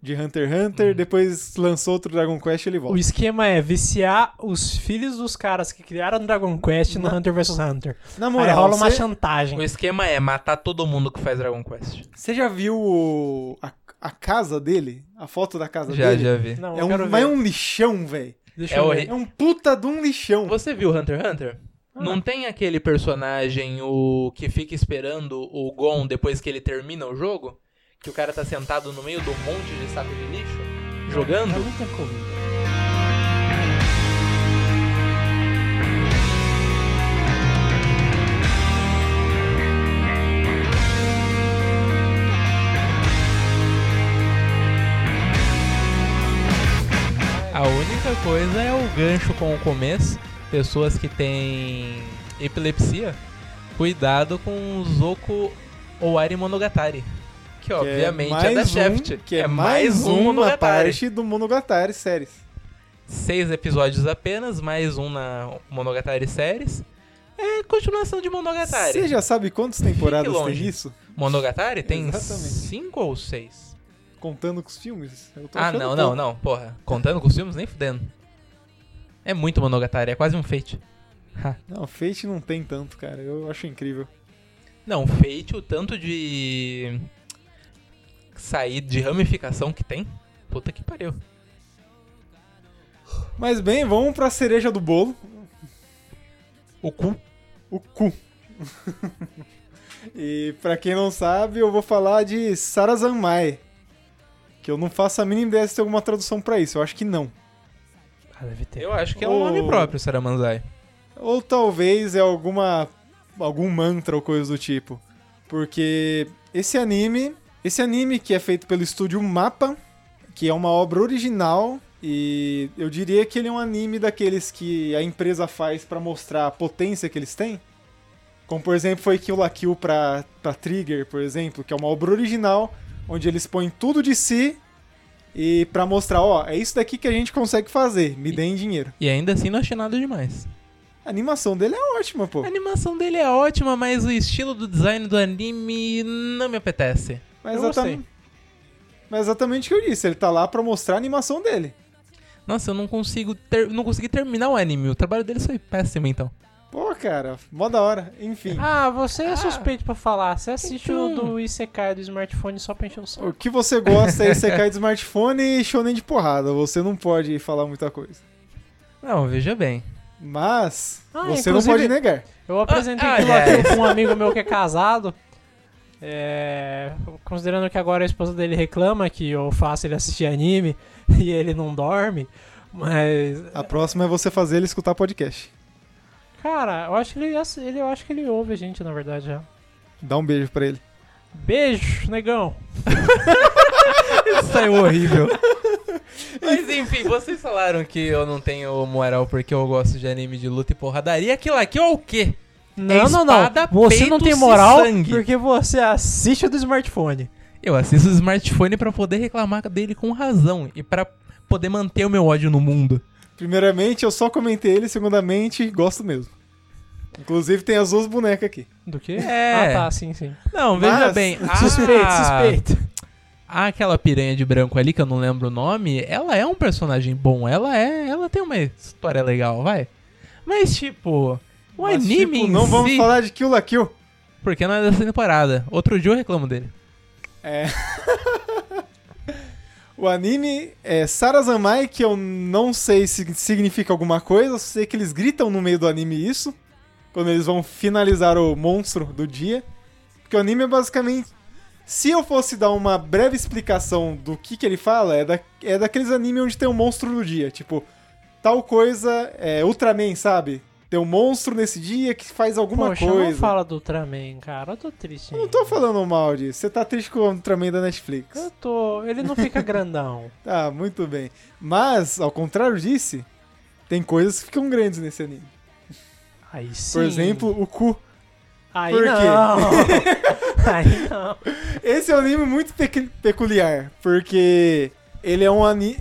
de Hunter x Hunter, depois lançou outro Dragon Quest e ele volta. O esquema é viciar os filhos dos caras que criaram Dragon Quest no Hunter vs. Hunter. Na moral, aí rola uma chantagem. O esquema é matar todo mundo que faz Dragon Quest. Você já viu a casa dele? A foto da casa dele? Já vi. Não, mas é um lixão, velho. É um puta de um lixão. Você viu Hunter x Hunter? Não tem aquele personagem que fica esperando o Gon depois que ele termina o jogo? Que o cara tá sentado no meio de um monte de saco de lixo, jogando? Não tem como. A única coisa é o gancho com o começo. Pessoas que têm epilepsia, cuidado com o Zoku Owari Monogatari, que obviamente é da Shaft. Que é mais uma parte do Monogatari Series. 6 episódios apenas, mais um na Monogatari Series. É continuação de Monogatari. Você já sabe quantas temporadas tem isso? Monogatari tem 5 ou 6. Contando com os filmes? Eu tô não, porra. Contando com os filmes, nem fudendo. É muito Monogatari, é quase um Fate. Não, Fate não tem tanto, cara. Eu acho incrível. Não, Fate, o tanto de sair de ramificação que tem. Puta que pariu. Mas bem, vamos pra cereja do bolo. O cu. E pra quem não sabe, eu vou falar de Sarazamai. Que eu não faço a mínima ideia se tem alguma tradução pra isso. Eu acho que não. Deve ter. Eu acho que é um nome próprio, Saramanzai. Ou talvez é algum mantra ou coisa do tipo. Porque esse anime que é feito pelo estúdio MAPPA, que é uma obra original, e eu diria que ele é um anime daqueles que a empresa faz pra mostrar a potência que eles têm. Como, por exemplo, foi Kill La Kill pra Trigger, por exemplo, que é uma obra original, onde eles põem tudo de si e pra mostrar, ó, é isso daqui que a gente consegue fazer, me deem dinheiro. E ainda assim não achei nada demais. A animação dele é ótima, pô. A animação dele é ótima, mas o estilo do design do anime não me apetece. Mas exatamente o que eu disse, ele tá lá pra mostrar a animação dele. Nossa, eu não consegui terminar o anime, o trabalho dele foi péssimo então. Pô, cara, mó da hora, enfim. Ah, você é suspeito pra falar. Você assiste o do Isekai do smartphone só pra encher o saco. O que você gosta é Isekai do smartphone e shonen de porrada. Você não pode falar muita coisa. Não, veja bem. Mas, você não pode negar. Eu apresentei aqui com um amigo meu que é casado. Considerando que agora a esposa dele reclama que eu faço ele assistir anime e ele não dorme. Mas... a próxima é você fazer ele escutar podcast. Cara, eu acho que ele ouve a gente, na verdade, já. Dá um beijo pra ele. Beijo, negão. Isso saiu horrível. Mas enfim, vocês falaram que eu não tenho moral porque eu gosto de anime de luta e porradaria. Aquilo aqui é o quê? Não, é espada, não. Você não tem moral porque você assiste do smartphone. Eu assisto do smartphone pra poder reclamar dele com razão e pra poder manter o meu ódio no mundo. Primeiramente, eu só comentei ele. Segundamente, gosto mesmo. Inclusive, tem as duas bonecas aqui. Do quê? É. Ah, tá, sim. Não, veja bem. Suspeito. Aquela piranha de branco ali, que eu não lembro o nome, ela é um personagem bom. Ela tem uma história legal, vai. Mas, tipo, anime em não si... vamos falar de Kill La Kill. Porque não é dessa temporada. Outro dia eu reclamo dele. É... O anime é Sarazamai, que eu não sei se significa alguma coisa. Eu sei que eles gritam no meio do anime isso, quando eles vão finalizar o monstro do dia. Porque o anime é basicamente... se eu fosse dar uma breve explicação do que ele fala, é daqueles animes onde tem um monstro do dia. Tipo, tal coisa, Ultraman, sabe? Tem um monstro nesse dia que faz alguma coisa. Poxa, não fala do Ultraman, cara. Eu tô triste. Eu não tô falando mal disso. Você tá triste com o Ultraman da Netflix. Eu tô. Ele não fica grandão. Tá, muito bem. Mas, ao contrário disso, tem coisas que ficam grandes nesse anime. Aí sim. Por exemplo, o cu. Aí por não. Quê? Aí não. Esse é um anime muito peculiar. Porque ele é um anime...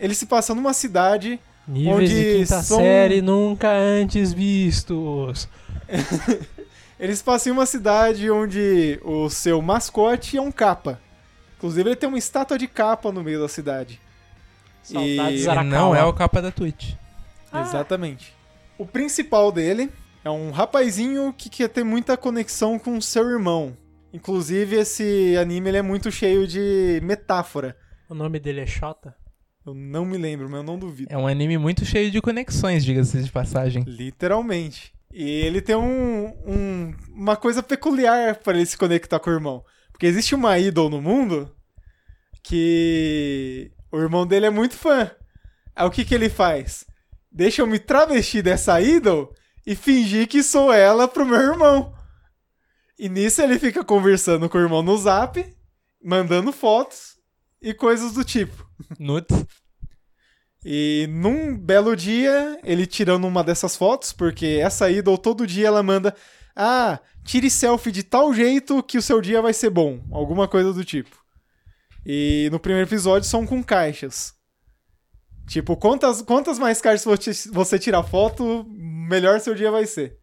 Ele se passa numa cidade... níveis onde de quinta série nunca antes vistos. Eles passam em uma cidade onde o seu mascote é um capa. Inclusive ele tem uma estátua de capa no meio da cidade. Saudades Arakawa. Não é o capa da Twitch. Ah. Exatamente. O principal dele é um rapazinho que quer ter muita conexão com o seu irmão. Inclusive esse anime ele é muito cheio de metáfora. O nome dele é Shota? Eu não me lembro, mas eu não duvido. É um anime muito cheio de conexões, diga-se de passagem. Literalmente. E ele tem uma coisa peculiar para ele se conectar com o irmão. Porque existe uma idol no mundo que o irmão dele é muito fã. Aí o que ele faz? Deixa eu me travestir dessa idol e fingir que sou ela pro meu irmão. E nisso ele fica conversando com o irmão no Zap, mandando fotos e coisas do tipo. Nudes. E num belo dia, ele tirando uma dessas fotos, porque essa idol todo dia ela manda, tire selfie de tal jeito que o seu dia vai ser bom, alguma coisa do tipo. E no primeiro episódio são com caixas. Tipo, quantas mais caixas você tirar foto, melhor seu dia vai ser.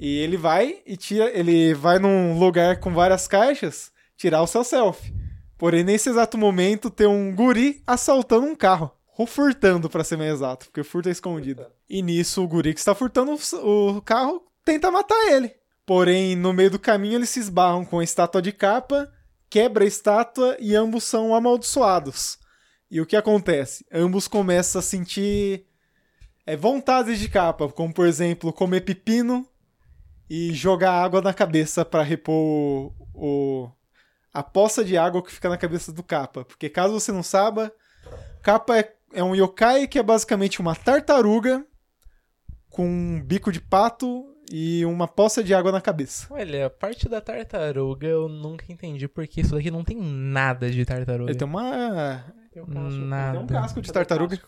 E ele vai e ele vai num lugar com várias caixas tirar o seu selfie. Porém, nesse exato momento, tem um guri assaltando um carro. Ou furtando, pra ser mais exato, porque furto é escondido. E nisso, o guri que está furtando o carro tenta matar ele. Porém, no meio do caminho, eles se esbarram com a estátua de capa, quebra a estátua e ambos são amaldiçoados. E o que acontece? Ambos começam a sentir vontades de capa, como, por exemplo, comer pepino e jogar água na cabeça pra repor a poça de água que fica na cabeça do Kappa. Porque caso você não saiba, Kappa é um yokai que é basicamente uma tartaruga com um bico de pato e uma poça de água na cabeça. Olha, a parte da tartaruga eu nunca entendi, porque isso daqui não tem nada de tartaruga. Ele tem uma... Tem um casco de tartaruga.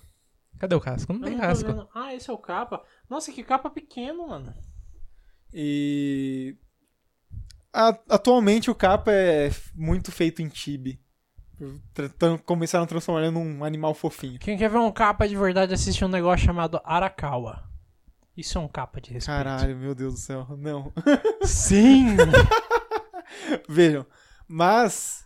Cadê o casco? Não tem casco. Ah, esse é o capa. Nossa, que capa pequeno, mano. E... Atualmente o capa é muito feito em chibi. Começaram a transformar ele num animal fofinho. Quem quer ver um capa de verdade, assiste um negócio chamado Arakawa. Isso é um capa de respeito. Caralho, meu Deus do céu. Não. Sim! Vejam. Mas...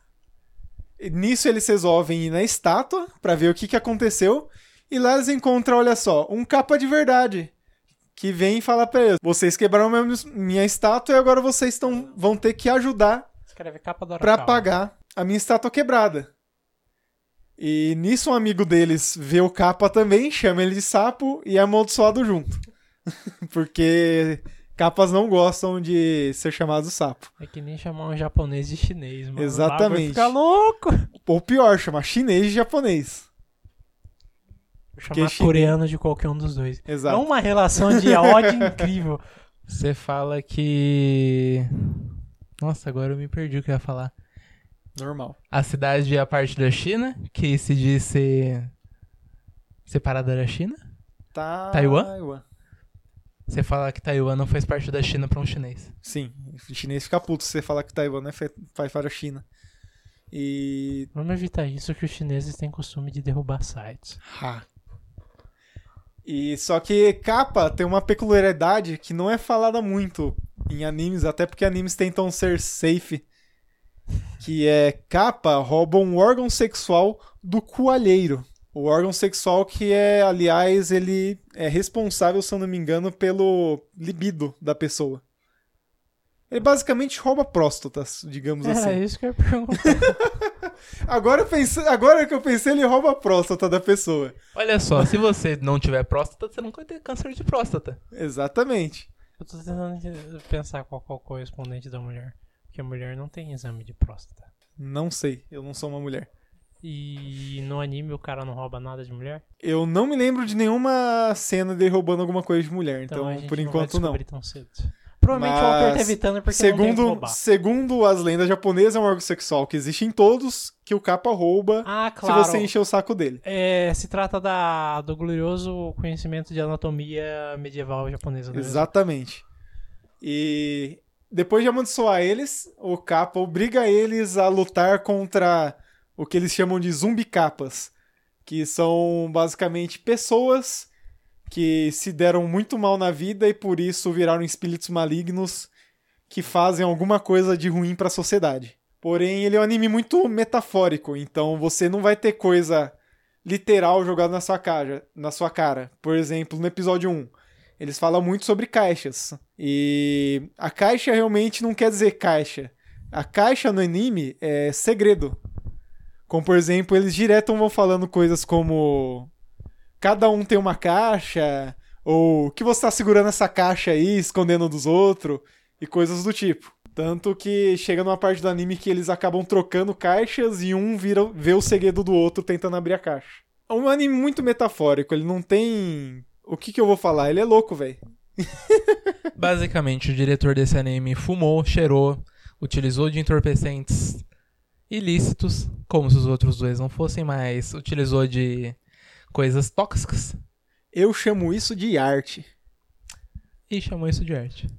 nisso eles resolvem ir na estátua pra ver o que aconteceu. E lá eles encontram, olha só, um capa de verdade. Que vem e fala pra eles: vocês quebraram minha estátua e agora vocês vão ter que ajudar pra pagar a minha estátua quebrada. E nisso um amigo deles vê o capa também, chama ele de sapo e é amaldiçoado junto. Porque capas não gostam de ser chamados de sapo. É que nem chamar um japonês de chinês, mano. Exatamente. Fica louco. Ou pior, chamar chinês de japonês. Chamar coreano de qualquer um dos dois. Exato. É uma relação de ódio incrível. Você fala que... Nossa, agora eu me perdi o que eu ia falar. Normal. A cidade é a parte da China, que se diz ser separada da China. Taiwan. Você fala que Taiwan não faz parte da China pra um chinês. Sim, o chinês fica puto se você falar que Taiwan não faz parte da China. E... vamos evitar isso, que os chineses têm costume de derrubar sites. Ha. E só que capa tem uma peculiaridade que não é falada muito em animes, até porque animes tentam ser safe, que é capa rouba um órgão sexual do coalheiro. O órgão sexual que é, aliás, ele é responsável, se eu não me engano, pelo libido da pessoa. Ele basicamente rouba próstatas, digamos assim. É isso que eu ia perguntar. Agora que eu pensei, ele rouba a próstata da pessoa. Olha só, se você não tiver próstata, você não vai ter câncer de próstata. Exatamente. Eu tô tentando pensar qual é o correspondente da mulher. Porque a mulher não tem exame de próstata. Não sei, eu não sou uma mulher. E no anime o cara não rouba nada de mulher? Eu não me lembro de nenhuma cena dele roubando alguma coisa de mulher, então por enquanto não. Tão cedo. Provavelmente o autor tá evitando porque não tem que roubar. Segundo as lendas japonesas, é um órgão sexual que existe em todos, que o capa rouba claro. Se você encher o saco dele. É, se trata do glorioso conhecimento de anatomia medieval japonesa. Exatamente. E depois de amaldiçoar eles, o capa obriga eles a lutar contra o que eles chamam de zumbi capas, que são basicamente pessoas que se deram muito mal na vida e por isso viraram espíritos malignos que fazem alguma coisa de ruim para a sociedade. Porém, ele é um anime muito metafórico, então você não vai ter coisa literal jogada na sua cara. Por exemplo, no episódio 1, eles falam muito sobre caixas. E a caixa realmente não quer dizer caixa. A caixa no anime é segredo. Como, por exemplo, eles direto vão falando coisas como... cada um tem uma caixa, ou o que você tá segurando essa caixa aí, escondendo dos outros, e coisas do tipo. Tanto que chega numa parte do anime que eles acabam trocando caixas e um vê o segredo do outro tentando abrir a caixa. É um anime muito metafórico, ele não tem... o que eu vou falar? Ele é louco, velho. Basicamente, o diretor desse anime fumou, cheirou, utilizou de entorpecentes ilícitos, como se os outros dois não fossem, mas utilizou de... coisas tóxicas. Eu chamo isso de arte.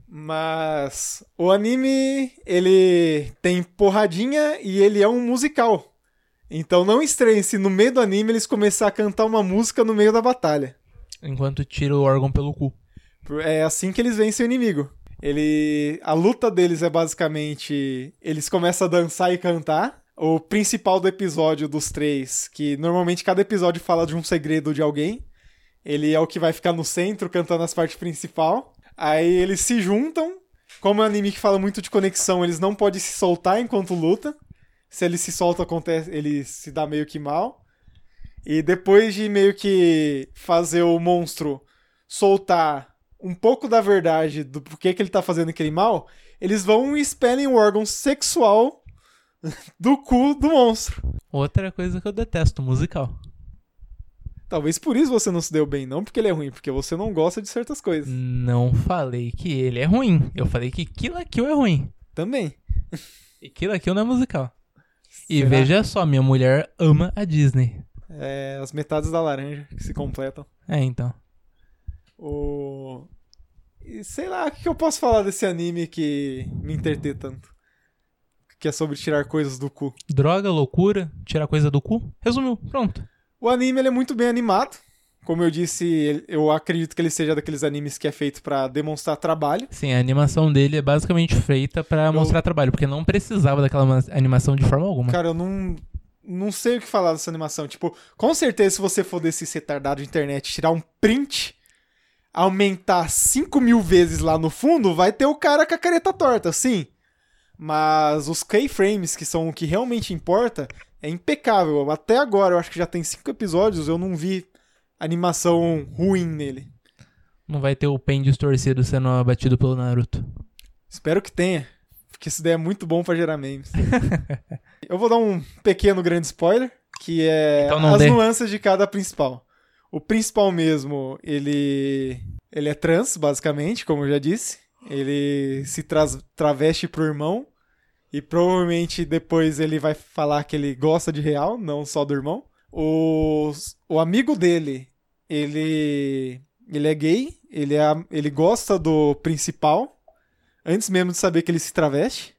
Mas o anime, ele tem porradinha e ele é um musical. Então não estranhe se no meio do anime eles começarem a cantar uma música no meio da batalha. Enquanto tira o órgão pelo cu. É assim que eles vencem o inimigo. A luta deles é basicamente... eles começam a dançar e cantar. O principal do episódio dos três, que normalmente cada episódio fala de um segredo de alguém, ele é o que vai ficar no centro cantando as partes principais. Aí eles se juntam. Como é um anime que fala muito de conexão, eles não podem se soltar enquanto luta. Se ele se solta, ele se dá meio que mal. E depois de meio que fazer o monstro soltar um pouco da verdade do porquê que ele tá fazendo aquele mal, eles vão e expelem o órgão sexual do cu do monstro. Outra coisa que eu detesto, musical. Talvez por isso você não se deu bem, não porque ele é ruim, porque você não gosta de certas coisas. Não falei que ele é ruim. Eu falei que Kill La Kill é ruim. Também. E Kill La Kill não é musical. Será? E veja só, minha mulher ama a Disney. É, as metades da laranja que se completam. É, então. Sei lá, o que eu posso falar desse anime que me entretém tanto? Que é sobre tirar coisas do cu. Droga, loucura, tirar coisa do cu. Resumiu, pronto. O anime ele é muito bem animado. Como eu disse, eu acredito que ele seja daqueles animes que é feito pra demonstrar trabalho. Sim, a animação dele é basicamente feita pra mostrar trabalho, porque não precisava daquela animação de forma alguma. Cara, eu não sei o que falar dessa animação. Tipo, com certeza se você for desse retardado de internet tirar um print, aumentar 5.000 vezes lá no fundo, vai ter o cara com a careta torta, sim. Mas os keyframes, que são o que realmente importa, é impecável. Até agora, eu acho que já tem 5 episódios, eu não vi animação ruim nele. Não vai ter o Pen distorcido sendo abatido pelo Naruto. Espero que tenha, porque isso daí é muito bom pra gerar memes. Eu vou dar um pequeno grande spoiler, que é então as nuances de cada principal. O principal mesmo, ele é trans, basicamente, como eu já disse. Ele se traveste pro irmão. E provavelmente depois ele vai falar que ele gosta de real, não só do irmão. O amigo dele, ele é gay, ele gosta do principal, antes mesmo de saber que ele se traveste.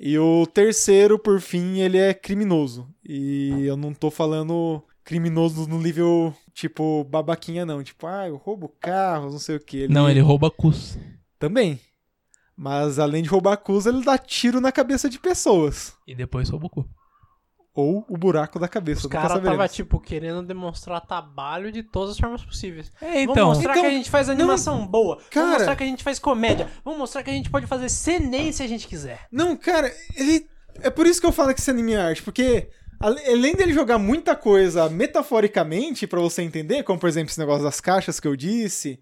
E o terceiro, por fim, ele é criminoso. E eu não tô falando criminoso no nível, tipo, babaquinha não. Tipo, eu roubo carros, não sei o que. Não, ele rouba cus. Também. Mas além de roubar cus, ele dá tiro na cabeça de pessoas. E depois rouba o cu. Ou o buraco da cabeça. O cara tava, tipo, querendo demonstrar trabalho de todas as formas possíveis. É, então. Vamos mostrar que a gente faz animação boa. Cara, vamos mostrar que a gente faz comédia. Vamos mostrar que a gente pode fazer seinen se a gente quiser. Não, cara, ele... É por isso que eu falo que esse anime é arte. Porque além dele jogar muita coisa metaforicamente pra você entender, como, por exemplo, esse negócio das caixas que eu disse...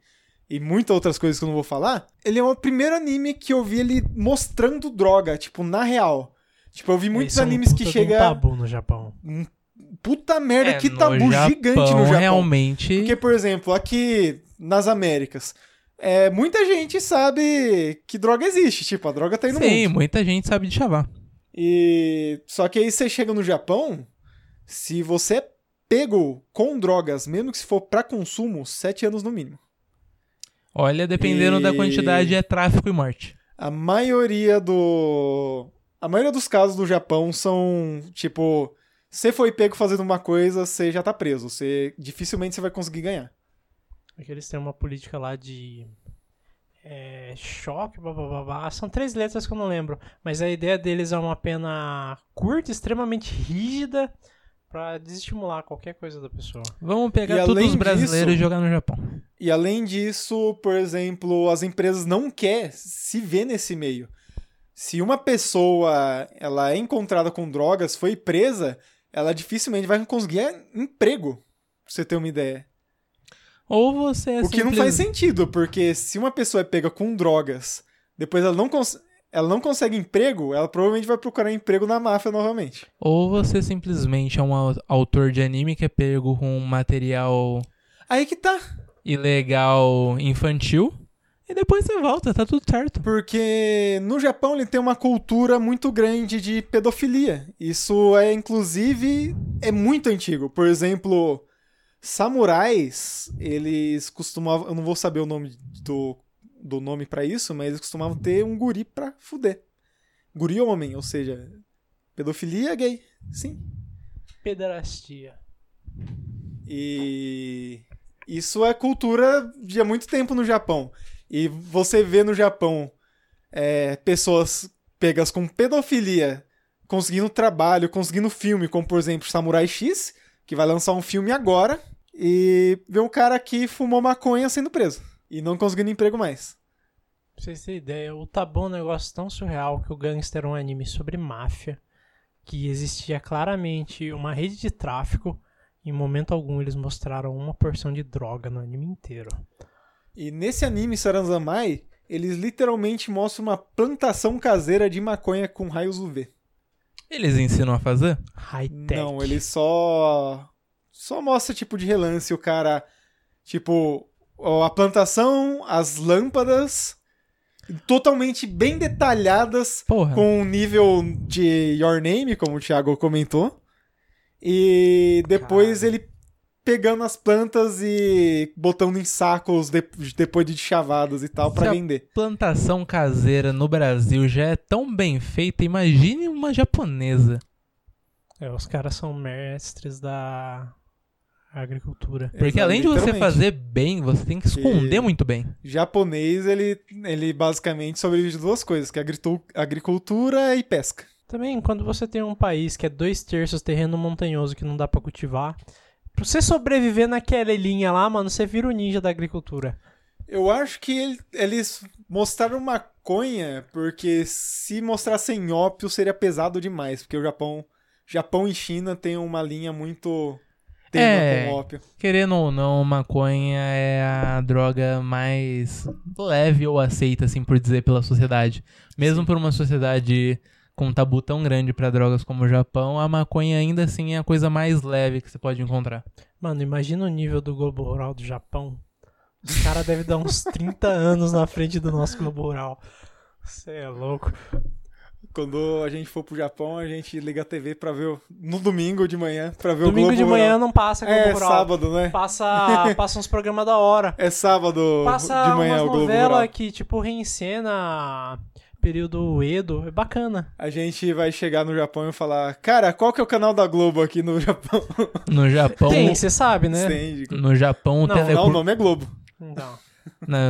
E muitas outras coisas que eu não vou falar. Ele é o primeiro anime que eu vi ele mostrando droga, tipo, na real. Tipo, eu vi muitos animes que chega... um tabu no Japão. Puta merda, que tabu gigante no Japão. Realmente... Porque, por exemplo, aqui nas Américas, muita gente sabe que droga existe. Tipo, a droga tá aí no mundo. Sim, muita gente sabe de xavá. E... Só que aí você chega no Japão, se você é pego com drogas, mesmo que se for pra consumo, 7 anos no mínimo. Olha, dependendo da quantidade, é tráfico e morte. A maioria dos casos do Japão são, tipo... Você foi pego fazendo uma coisa, você já tá preso. Dificilmente você vai conseguir ganhar. É que eles têm uma política lá de... choque, blá, blá, blá, blá. São 3 letras que eu não lembro. Mas a ideia deles é uma pena curta, extremamente rígida... Pra desestimular qualquer coisa da pessoa. Vamos pegar todos os brasileiros e jogar no Japão. E além disso, por exemplo, as empresas não querem se ver nesse meio. Se uma pessoa ela é encontrada com drogas, foi presa, ela dificilmente vai conseguir emprego, pra você ter uma ideia. Ou você é simples... O que não faz sentido, porque se uma pessoa é pega com drogas, depois ela não consegue emprego, ela provavelmente vai procurar emprego na máfia novamente. Ou você simplesmente é um autor de anime que é pego com um material... Aí que tá. Ilegal infantil. E depois você volta, tá tudo certo. Porque no Japão ele tem uma cultura muito grande de pedofilia. Isso é, inclusive, muito antigo. Por exemplo, samurais, eles costumavam... Eu não vou saber o nome do nome pra isso, mas eles costumavam ter um guri pra fuder. Guri homem, ou seja, pedofilia gay, sim. Pederastia. E isso é cultura de há muito tempo no Japão. E você vê no Japão pessoas pegas com pedofilia, conseguindo trabalho, conseguindo filme, como por exemplo Samurai X, que vai lançar um filme agora, e vê um cara que fumou maconha sendo preso. E não conseguindo emprego mais. Pra vocês terem ideia, o tabu é um negócio tão surreal que o Gangster é um anime sobre máfia, que existia claramente uma rede de tráfico, e em momento algum eles mostraram uma porção de droga no anime inteiro. E nesse anime, Sarazamai, eles literalmente mostram uma plantação caseira de maconha com raios UV. Eles ensinam a fazer? High-tech. Não, eles só... Só mostra, tipo, de relance o cara... Tipo, a plantação, as lâmpadas... Totalmente bem detalhadas, porra, com um nível de Your Name, como o Thiago comentou. E depois, caramba, ele pegando as plantas e botando em sacos depois de chavadas e tal pra vender. A plantação caseira no Brasil já é tão bem feita, imagine uma japonesa. É, os caras são mestres da agricultura. Porque exato, além de você fazer bem, você tem que esconder muito bem. Japonês, ele basicamente sobrevive de duas coisas, que é agricultura e pesca. Também, quando você tem um país que é 2/3 terreno montanhoso que não dá pra cultivar, pra você sobreviver naquela linha lá, mano, você vira o ninja da agricultura. Eu acho que eles mostraram maconha, porque se mostrassem ópio seria pesado demais, porque o Japão e China tem uma linha muito... com ópio. Querendo ou não, maconha é a droga mais leve ou aceita, assim por dizer, pela sociedade. Mesmo Sim. por uma sociedade com um tabu tão grande pra drogas como o Japão, a maconha ainda assim é a coisa mais leve que você pode encontrar. Mano, imagina o nível do globo rural do Japão. O cara deve dar uns 30 anos na frente do nosso globo rural. Você é louco. Quando a gente for pro Japão, a gente liga a TV pra ver no domingo de manhã, pra ver domingo o Globo de manhã Rural. Não passa Globo Rural. É sábado, né? Passa uns programas da hora. É sábado passa de manhã o Globo Rural. Passa umas novelas que, tipo, reencena período Edo. É bacana. A gente vai chegar no Japão e falar, cara, qual que é o canal da Globo aqui no Japão? No Japão... Tem, você sabe, né? Tem. No Japão... Não, o nome é Globo. Não.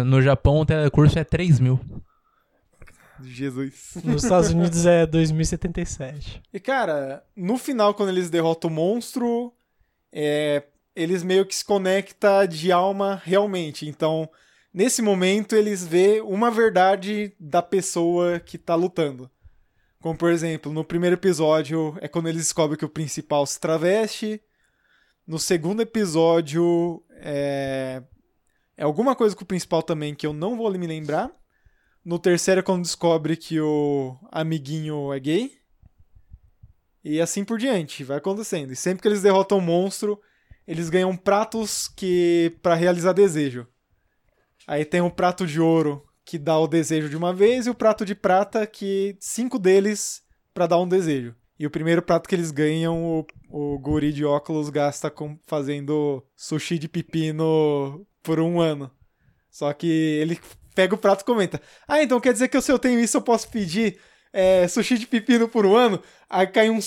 No Japão o telecurso é 3.000. Jesus. Nos Estados Unidos é 2077. E, cara, no final, quando eles derrotam o monstro, eles meio que se conectam de alma realmente. Então, nesse momento, eles vê uma verdade da pessoa que tá lutando. Como, por exemplo, no primeiro episódio, é quando eles descobrem que o principal se traveste. No segundo episódio, é alguma coisa com o principal também que eu não vou me lembrar. No terceiro é quando descobre que o amiguinho é gay. E assim por diante, vai acontecendo. E sempre que eles derrotam um monstro, eles ganham pratos pra realizar desejo. Aí tem o prato de ouro, que dá o desejo de uma vez, e o prato de prata, que 5 deles pra dar um desejo. E o primeiro prato que eles ganham, o guri de óculos gasta fazendo sushi de pepino por 1 ano. Só que ele... Pega o prato e comenta. Ah, então quer dizer que se eu tenho isso, eu posso pedir sushi de pepino por 1 ano? Aí cai um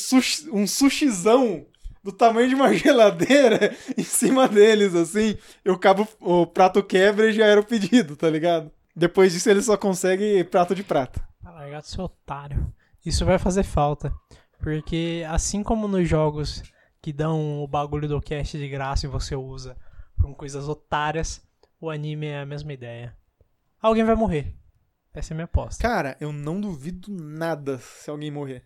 sushizão do tamanho de uma geladeira em cima deles, assim. O prato quebra e já era o pedido, tá ligado? Depois disso ele só consegue prato de prata. Tá largado, seu otário. Isso vai fazer falta. Porque assim como nos jogos que dão o bagulho do cast de graça e você usa com coisas otárias, o anime é a mesma ideia. Alguém vai morrer. Essa é a minha aposta. Cara, eu não duvido nada se alguém morrer.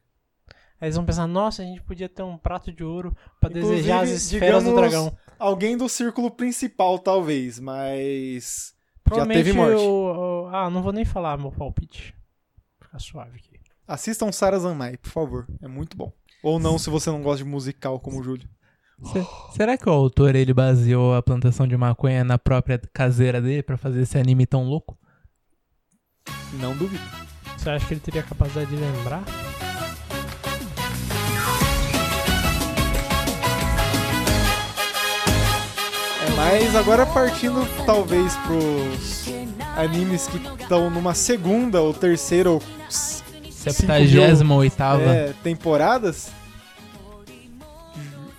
Aí eles vão pensar, nossa, a gente podia ter um prato de ouro pra desejar as esferas, digamos, do dragão. Alguém do círculo principal, talvez, mas... Já teve morte. Não vou nem falar meu palpite. Vou ficar suave aqui. Assistam Sarazamai, por favor. É muito bom. Ou não, se você não gosta de musical, como o Júlio. Será que o autor ele baseou a plantação de maconha na própria caseira dele pra fazer esse anime tão louco? Não duvido. Você acha que ele teria a capacidade de lembrar? Mas agora partindo talvez pros animes que estão numa segunda ou terceira ou 78ª temporadas.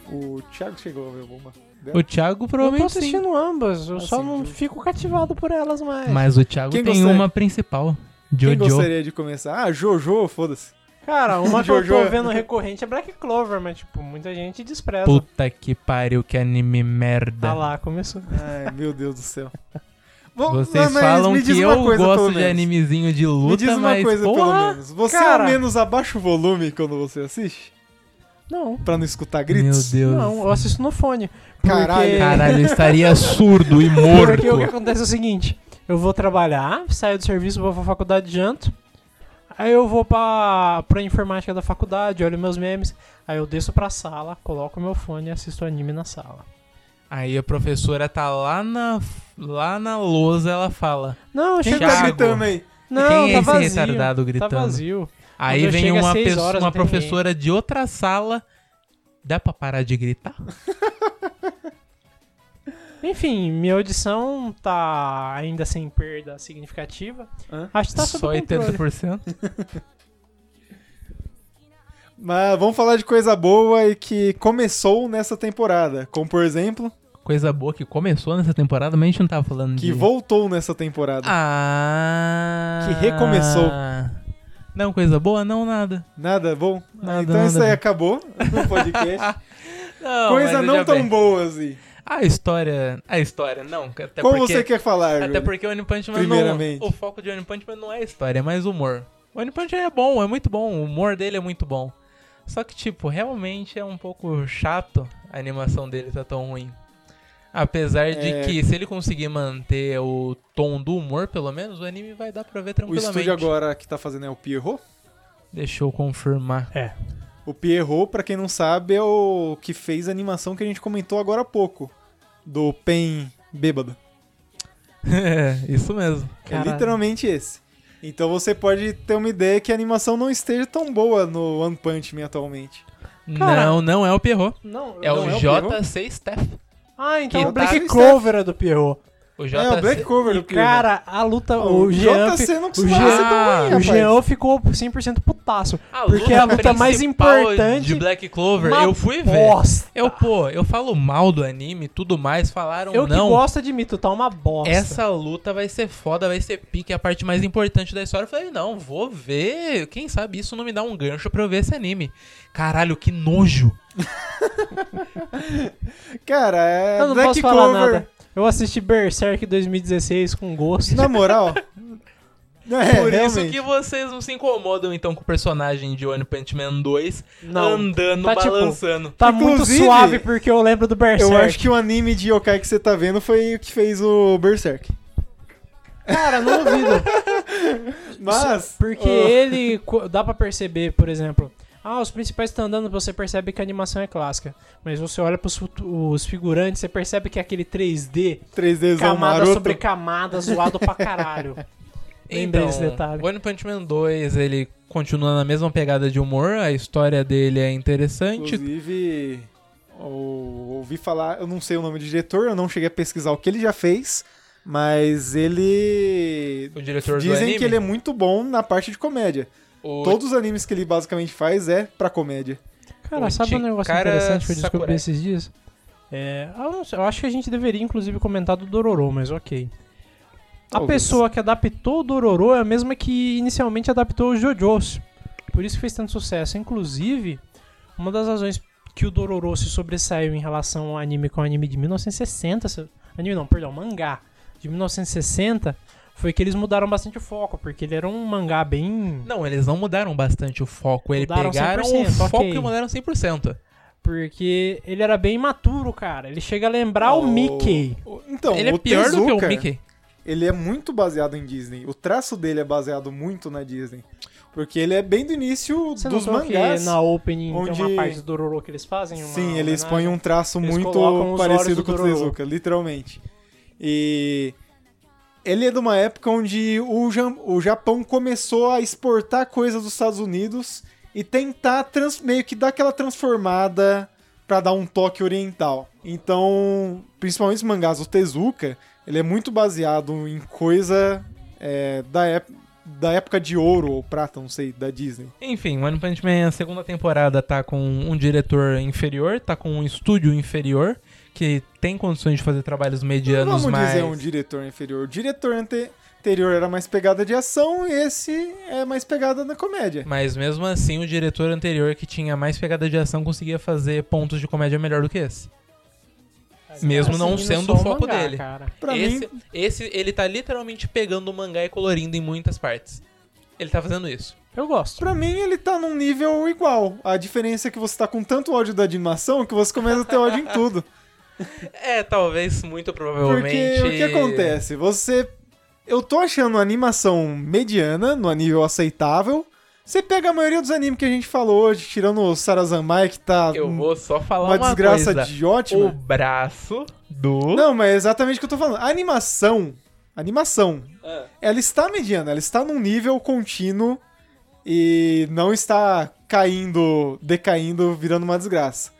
O Thiago chegou a ver alguma dela? O Thiago provavelmente eu tô assistindo ambas, eu só não fico cativado por elas mais. Mas o Thiago tem uma principal, Jojo. Quem gostaria de começar? Ah, Jojo, foda-se. Cara, uma que eu tô vendo recorrente é Black Clover, mas tipo, muita gente despreza. Puta que pariu, que anime merda. Ah lá, começou. Ai, meu Deus do céu. Vocês falam que eu gosto de animezinho de luta, mas... Me diz uma coisa, pelo menos. Você ao menos abaixa o volume quando você assiste? Não. Pra não escutar gritos? Meu Deus. Não, eu assisto no fone. Porque... Caralho, eu estaria surdo e morto. Porque o que acontece é o seguinte, eu vou trabalhar, saio do serviço, vou pra faculdade de janto, Aí eu vou pra informática da faculdade, olho meus memes, aí eu desço pra sala, coloco meu fone e assisto anime na sala. Aí a professora tá lá na lousa, ela fala... Não, chega tá gritando aí. Não, quem é esse vazio, retardado gritando? Tá vazio. Aí vem uma pessoa, uma professora ninguém. De outra sala. Dá pra parar de gritar? Enfim, minha audição tá ainda sem perda significativa. Hã? Acho que tá sob controle. Só 80%. Mas vamos falar de coisa boa e que começou nessa temporada. Como, por exemplo... Coisa boa que começou nessa temporada, mas a gente não tava falando que voltou nessa temporada. Ah... Que recomeçou. Não, coisa boa? Não, nada. Nada bom? Nada, então nada isso aí bom. Acabou no podcast. Não, coisa não tão boa assim. A história, não. Até como porque, você quer falar? Até porque o One Punch Man não... O foco de One Punch Man não é história, é mais humor. O One Punch Man é bom, é muito bom. O humor dele é muito bom. Só que, tipo, realmente é um pouco chato a animação dele tá tão ruim. Apesar de que, se ele conseguir manter o tom do humor, pelo menos, o anime vai dar pra ver tranquilamente. O estúdio agora que tá fazendo é o Pierrot? Deixa eu confirmar. É. O Pierrot, pra quem não sabe, é o que fez a animação que a gente comentou agora há pouco. Do Pen bêbado. É, isso mesmo. Caralho. É literalmente esse. Então você pode ter uma ideia que a animação não esteja tão boa no One Punch Man atualmente. Caralho. Não é o Pierrot. Não, é o JC Staff. Ah, então o Black Clover é do Pierrot. O JC... É, o Black Clover do Pierrot. Cara, a luta... O JC não costuma ser tão ruim, o Jean ficou 100% putaço. Porque a luta mais importante... de Black Clover, eu fui ver. Eu falo mal do anime, tudo mais, falaram não. Eu que gosto, admito, tá uma bosta. Essa luta vai ser foda, vai ser pique, a parte mais importante da história. Eu falei, não, vou ver. Quem sabe isso não me dá um gancho pra eu ver esse anime. Caralho, que nojo. Cara, é... Eu não Black posso falar Clover. Nada. Eu assisti Berserk 2016 com gosto. Na moral... Por realmente. Isso que vocês não se incomodam, então, com o personagem de One Punch Man 2 não. Andando, tá, balançando. Tipo, tá inclusive, muito suave, porque eu lembro do Berserk. Eu acho que o anime de yokai que você tá vendo foi o que fez o Berserk. Cara, não duvido. Mas... Porque ele... Dá pra perceber, por exemplo... Ah, os principais estão andando, você percebe que a animação é clássica. Mas você olha pros os figurantes, você percebe que é aquele 3D camada maroto. Sobre camada, zoado pra caralho. Lembrei desse detalhe. One Punch Man 2, ele continua na mesma pegada de humor, a história dele é interessante. Inclusive, ouvi falar, eu não sei o nome do diretor, eu não cheguei a pesquisar o que ele já fez, mas ele... O diretor do anime? Dizem que ele é muito bom na parte de comédia. Todos os animes que ele basicamente faz é pra comédia. Cara, sabe um negócio interessante que eu descobri esses dias? Eu acho que a gente deveria, inclusive, comentar do Dororo, mas ok. A pessoa que adaptou o Dororo é a mesma que inicialmente adaptou o JoJo's. Por isso que fez tanto sucesso. Inclusive, uma das razões que o Dororo se sobressaiu em relação ao anime com o anime de 1960... mangá de 1960... Foi que eles mudaram bastante o foco, porque ele era um mangá bem... Não, eles não mudaram bastante o foco. Eles pegaram o foco e mudaram 100%. Porque ele era bem imaturo, cara. Ele chega a lembrar o Mickey. Então, ele é pior do que o Mickey. Ele é muito baseado em Disney. O traço dele é baseado muito na Disney. Porque ele é bem do início dos mangás. Na opening tem uma parte do Dororo que eles fazem? Sim, eles põem um traço muito parecido com o Tezuka, literalmente. E... Ele é de uma época onde o Japão começou a exportar coisas dos Estados Unidos e tentar meio que dar aquela transformada pra dar um toque oriental. Então, principalmente os mangás, o Tezuka, ele é muito baseado em coisa da época de ouro ou prata, não sei, da Disney. Enfim, One Punch Man, a segunda temporada tá com um diretor inferior, tá com um estúdio inferior, que tem condições de fazer trabalhos medianos, mas... Vamos dizer um diretor inferior. O diretor anterior era mais pegada de ação, esse é mais pegada na comédia. Mas mesmo assim, o diretor anterior que tinha mais pegada de ação conseguia fazer pontos de comédia melhor do que esse. Mas mesmo não sendo o foco dele. Esse, ele tá literalmente pegando o mangá e colorindo em muitas partes. Ele tá fazendo isso. Eu gosto. Pra mim, ele tá num nível igual. A diferença é que você tá com tanto ódio da animação que você começa a ter ódio em tudo. Talvez, muito provavelmente... Porque o que acontece? Você Eu tô achando a animação mediana, no nível aceitável. Você pega a maioria dos animes que a gente falou hoje, tirando o Sarazamai, que tá... Eu vou só falar uma desgraça coisa. De ótima. O braço do... Não, mas é exatamente o que eu tô falando. A animação, ela está mediana, ela está num nível contínuo e não está caindo, decaindo, virando uma desgraça.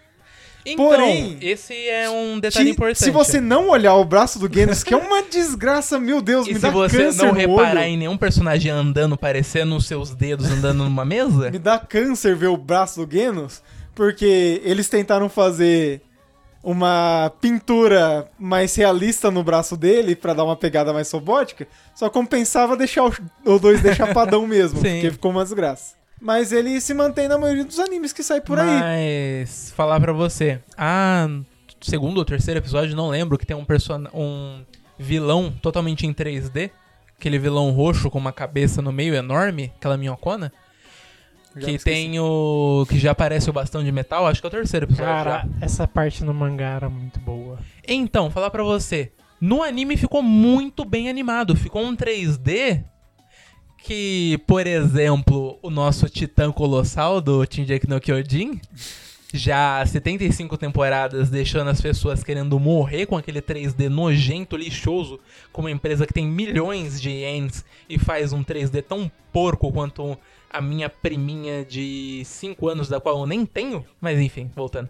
Então, porém, esse é um detalhe importante. Se você não olhar o braço do Genos, que é uma desgraça, meu Deus, me dá câncer no olho. E se você não reparar em nenhum personagem andando, parecendo os seus dedos andando numa mesa... Me dá câncer ver o braço do Genos, porque eles tentaram fazer uma pintura mais realista no braço dele, pra dar uma pegada mais robótica, só compensava deixar o 2D chapadão mesmo, porque ficou uma desgraça. Mas ele se mantém na maioria dos animes que sai por aí. Mas, falar pra você, segundo ou terceiro episódio, não lembro, que tem um vilão totalmente em 3D, aquele vilão roxo com uma cabeça no meio enorme, aquela minhocona, que tem o... que já aparece o bastão de metal, acho que é o terceiro episódio. Cara, essa parte no mangá era muito boa. Então, falar pra você, no anime ficou muito bem animado, ficou um 3D... Que, por exemplo, o nosso titã colossal do Shingeki no Kyojin, já há 75 temporadas deixando as pessoas querendo morrer com aquele 3D nojento, lixoso, com uma empresa que tem milhões de ienes e faz um 3D tão porco quanto a minha priminha de 5 anos, da qual eu nem tenho. Mas enfim, voltando.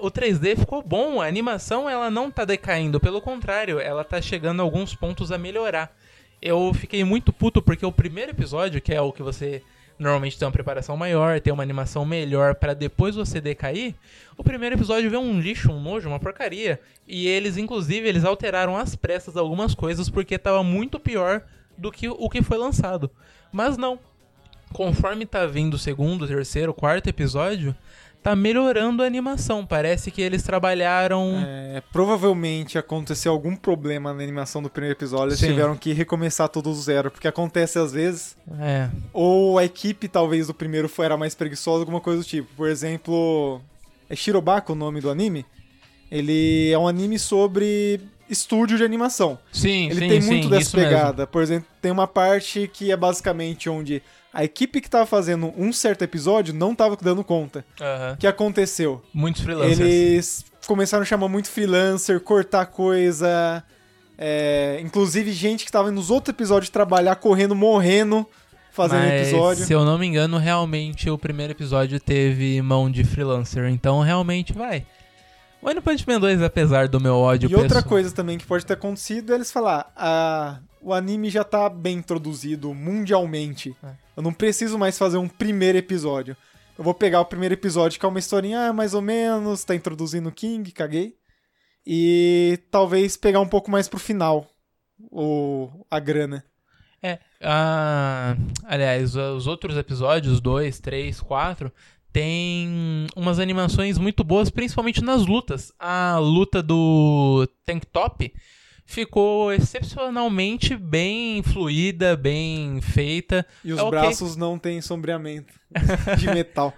O 3D ficou bom, a animação ela não tá decaindo, pelo contrário, ela tá chegando a alguns pontos a melhorar. Eu fiquei muito puto porque o primeiro episódio, que é o que você normalmente tem uma preparação maior, tem uma animação melhor pra depois você decair, o primeiro episódio vê um lixo, um nojo, uma porcaria. E eles, inclusive, eles alteraram às pressas algumas coisas porque tava muito pior do que o que foi lançado. Mas não. Conforme tá vindo o segundo, terceiro, quarto episódio, tá melhorando a animação. Parece que eles trabalharam... Provavelmente aconteceu algum problema na animação do primeiro episódio. Eles tiveram que recomeçar tudo do zero, porque acontece às vezes. Ou a equipe, talvez, do primeiro era mais preguiçosa, alguma coisa do tipo. Por exemplo, é Shirobako o nome do anime? Ele é um anime sobre... estúdio de animação. Ele tem muito dessa pegada. Mesmo. Por exemplo, tem uma parte que é basicamente onde a equipe que tava fazendo um certo episódio não tava dando conta. O que aconteceu? Muitos freelancers. Eles começaram a chamar muito freelancer, cortar coisa. Inclusive gente que tava nos outros episódios trabalhar, correndo, morrendo, fazendo episódio. Se eu não me engano, realmente o primeiro episódio teve mão de freelancer. Então realmente vai. O One Punch Man 2, apesar do meu ódio... outra coisa também que pode ter acontecido é eles falar... o anime já tá bem introduzido mundialmente. Eu não preciso mais fazer um primeiro episódio. Eu vou pegar o primeiro episódio, que é uma historinha mais ou menos... Tá introduzindo o King, caguei. E talvez pegar um pouco mais pro final. A grana. Aliás, os outros episódios, 2, 3, 4... Tem umas animações muito boas, principalmente nas lutas. A luta do Tank Top ficou excepcionalmente bem fluida, bem feita. E os braços não têm sombreamento de metal.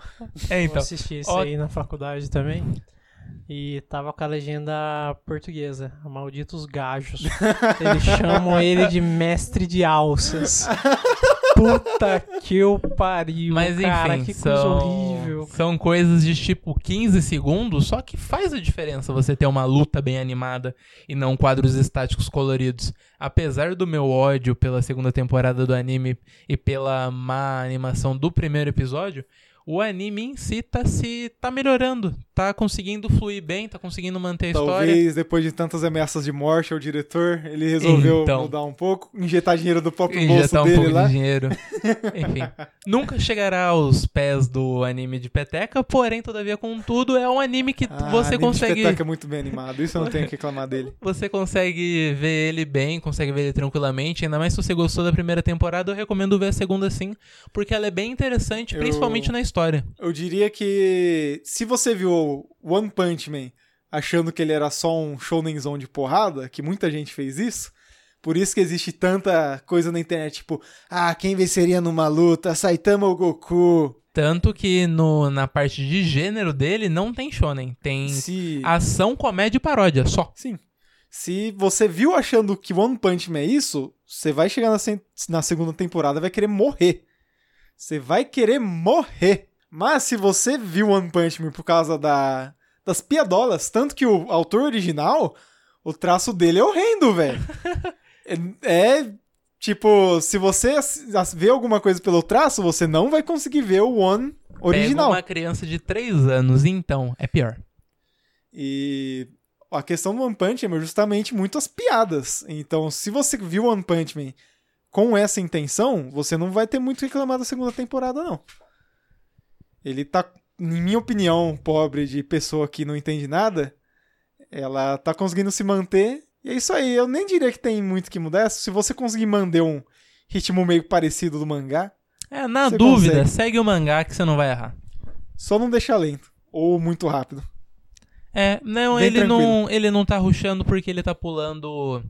Eu assisti isso aí na faculdade também. E tava com a legenda portuguesa, malditos gajos. Eles chamam ele de mestre de alças. Puta que eu pariu, mas, cara, enfim, que coisa horrível. São coisas de tipo 15 segundos, só que faz a diferença você ter uma luta bem animada e não quadros estáticos coloridos. Apesar do meu ódio pela segunda temporada do anime e pela má animação do primeiro episódio, o anime em si tá melhorando, tá conseguindo fluir bem, tá conseguindo manter a história. Talvez, depois de tantas ameaças de morte ao diretor, ele resolveu mudar um pouco, injetar dinheiro do próprio bolso dele lá. Enfim, nunca chegará aos pés do anime de peteca, porém, todavia, contudo, é um anime que você consegue... anime de peteca é muito bem animado, isso eu não tenho que reclamar dele. Você consegue ver ele bem, consegue ver ele tranquilamente, ainda mais se você gostou da primeira temporada, eu recomendo ver a segunda sim, porque ela é bem interessante, principalmente na história. Eu diria que se você viu One Punch Man achando que ele era só um shounenzão de porrada, que muita gente fez isso, por isso que existe tanta coisa na internet, tipo, quem venceria numa luta, Saitama ou Goku? Tanto que na parte de gênero dele não tem shonen, tem ação, comédia e paródia, só. Sim. Se você viu achando que One Punch Man é isso, você vai chegar na segunda temporada e vai querer morrer. Você vai querer morrer. Mas se você viu One Punch Man por causa das piadolas, tanto que o autor original, o traço dele é horrendo, velho. Tipo, se você vê alguma coisa pelo traço, você não vai conseguir ver o One original. Pega uma criança de 3 anos, então, é pior. E a questão do One Punch Man é justamente muitas piadas. Então, se você viu One Punch Man com essa intenção, você não vai ter muito reclamado da segunda temporada, não. Ele tá, em minha opinião, pobre de pessoa que não entende nada, ela tá conseguindo se manter. E é isso aí, eu nem diria que tem muito que mudar. Se você conseguir manter um ritmo meio parecido do mangá... na dúvida, consegue. Segue o mangá que você não vai errar. Só não deixa lento, ou muito rápido. Não, ele não tá rushando porque ele tá pulando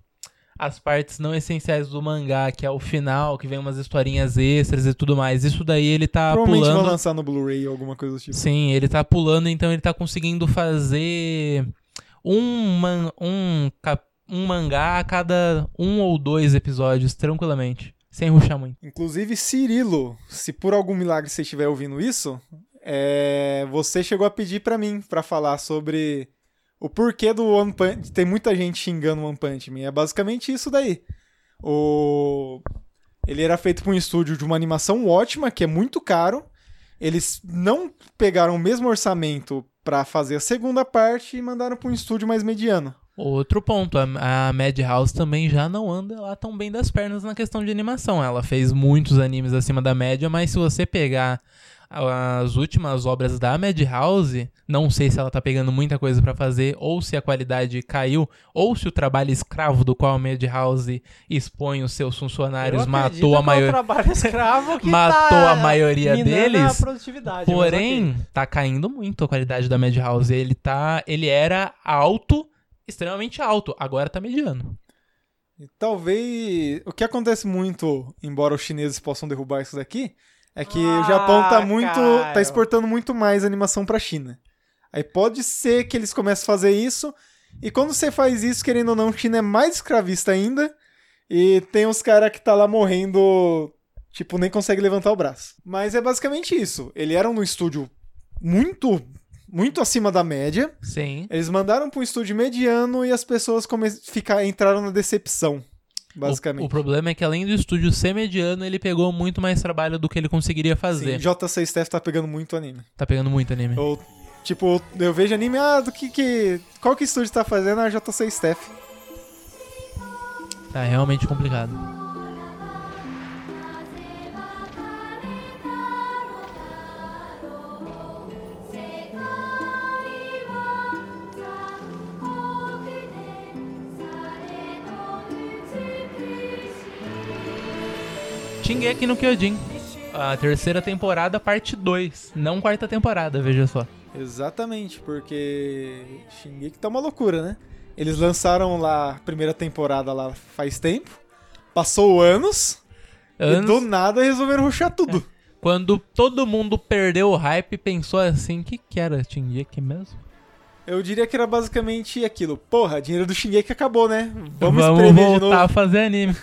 as partes não essenciais do mangá, que é o final, que vem umas historinhas extras e tudo mais. Isso daí ele tá pulando... Provavelmente vai lançar no Blu-ray ou alguma coisa do tipo. Sim, ele tá pulando, então ele tá conseguindo fazer um mangá a cada 1 ou 2 episódios, tranquilamente. Sem rushar muito. Inclusive, Cirilo, se por algum milagre você estiver ouvindo isso, você chegou a pedir pra mim pra falar sobre o porquê do One Punch. Tem muita gente xingando o One Punch Man. É basicamente isso daí. Ele era feito por um estúdio de uma animação ótima, que é muito caro. Eles não pegaram o mesmo orçamento pra fazer a segunda parte e mandaram pra um estúdio mais mediano. Outro ponto, a Madhouse também já não anda lá tão bem das pernas na questão de animação. Ela fez muitos animes acima da média, mas se você pegar as últimas obras da Madhouse, não sei se ela tá pegando muita coisa pra fazer, ou se a qualidade caiu, ou se o trabalho escravo do qual a Madhouse expõe os seus funcionários matou a maioria. Matou a maioria deles. Porém, tá caindo muito a qualidade da Madhouse. Ele era extremamente alto, agora tá mediano. E talvez... O que acontece muito, embora os chineses possam derrubar isso daqui, é que o Japão tá exportando muito mais animação pra China. Aí pode ser que eles comecem a fazer isso, e quando você faz isso, querendo ou não, China é mais escravista ainda, e tem uns caras que tá lá morrendo, tipo, nem consegue levantar o braço. Mas é basicamente isso. Ele era um estúdio muito acima da média. Sim. Eles mandaram para um estúdio mediano e as pessoas entraram na decepção, basicamente. O problema é que além do estúdio ser mediano, ele pegou muito mais trabalho do que ele conseguiria fazer. Sim, JC Staff tá pegando muito anime. Eu vejo anime, qual que estúdio tá fazendo? A JC Staff. Tá realmente complicado. Shingeki no Kyojin, a terceira temporada, parte 2, não quarta temporada, veja só. Exatamente, porque Shingeki tá uma loucura, né? Eles lançaram lá a primeira temporada lá faz tempo, passou anos. E do nada resolveram rushar tudo. Quando todo mundo perdeu o hype, pensou assim, que era Shingeki mesmo? Eu diria que era basicamente aquilo, dinheiro do Shingeki acabou, né? Vamos escrever de novo. Vamos voltar a fazer anime.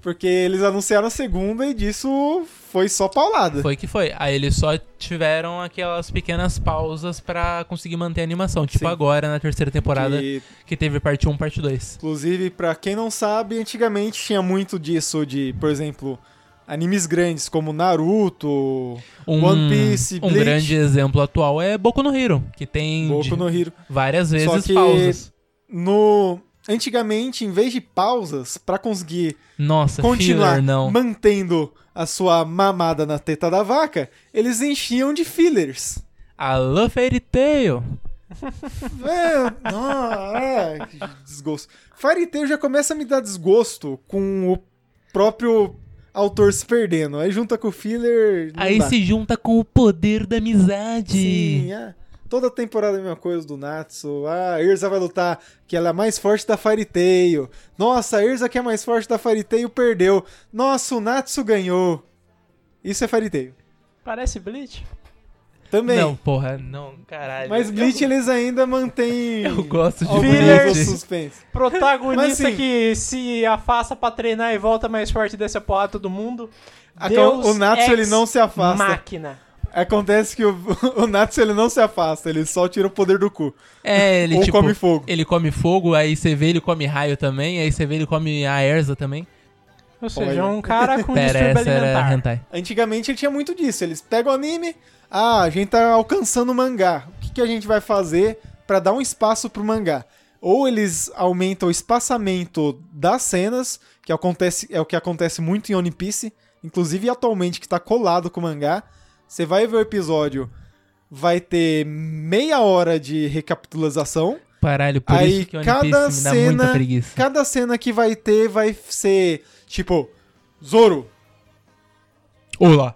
Porque eles anunciaram a segunda e disso foi só paulada. Foi. Aí eles só tiveram aquelas pequenas pausas pra conseguir manter a animação. Tipo Sim. Agora, na terceira temporada, que teve parte 1, parte 2. Inclusive, pra quem não sabe, antigamente tinha muito disso de, por exemplo, animes grandes como Naruto, One Piece, Bleach. Um grande exemplo atual é Boku no Hero, que tem várias vezes só que pausas. Antigamente, em vez de pausas, pra conseguir continuar mantendo a sua mamada na teta da vaca, eles enchiam de fillers. Alô, Fairy Tail! Desgosto. Fairy Tail já começa a me dar desgosto com o próprio autor se perdendo. Aí junta com o filler... Aí se junta com o poder da amizade. Sim, Toda temporada é a mesma coisa do Natsu. A Erza vai lutar, que ela é mais forte da Fairy Tail. Nossa, a Erza que é mais forte da Fairy Tail perdeu. Nossa, o Natsu ganhou. Isso é Fairy Tail. Parece Bleach. Também. Não, porra, não, caralho. Mas Bleach eles ainda mantêm... Eu gosto de Bleach. Suspense. Protagonista mas, que se afasta pra treinar e volta mais forte dessa porra todo mundo. Deus o Natsu, ele não se afasta. Máquina. Acontece que o Natsu, ele não se afasta, ele só tira o poder do cu. É, ele, ou tipo, come fogo. Ele come fogo, aí você vê ele come raio também, aí você vê ele come a Erza também. Ou seja, é um cara com distúrbio alimentar. Antigamente ele tinha muito disso, eles pegam o anime, ah, a gente tá alcançando o mangá, o que a gente vai fazer pra dar um espaço pro mangá? Ou eles aumentam o espaçamento das cenas, que acontece, é o que acontece muito em One Piece, inclusive atualmente que tá colado com o mangá. Você vai ver o episódio, vai ter meia hora de recapitulação. Paralho, por aí, isso que One Piece me dá muita preguiça. Cada cena que vai ter vai ser, tipo, Zoro. Olá.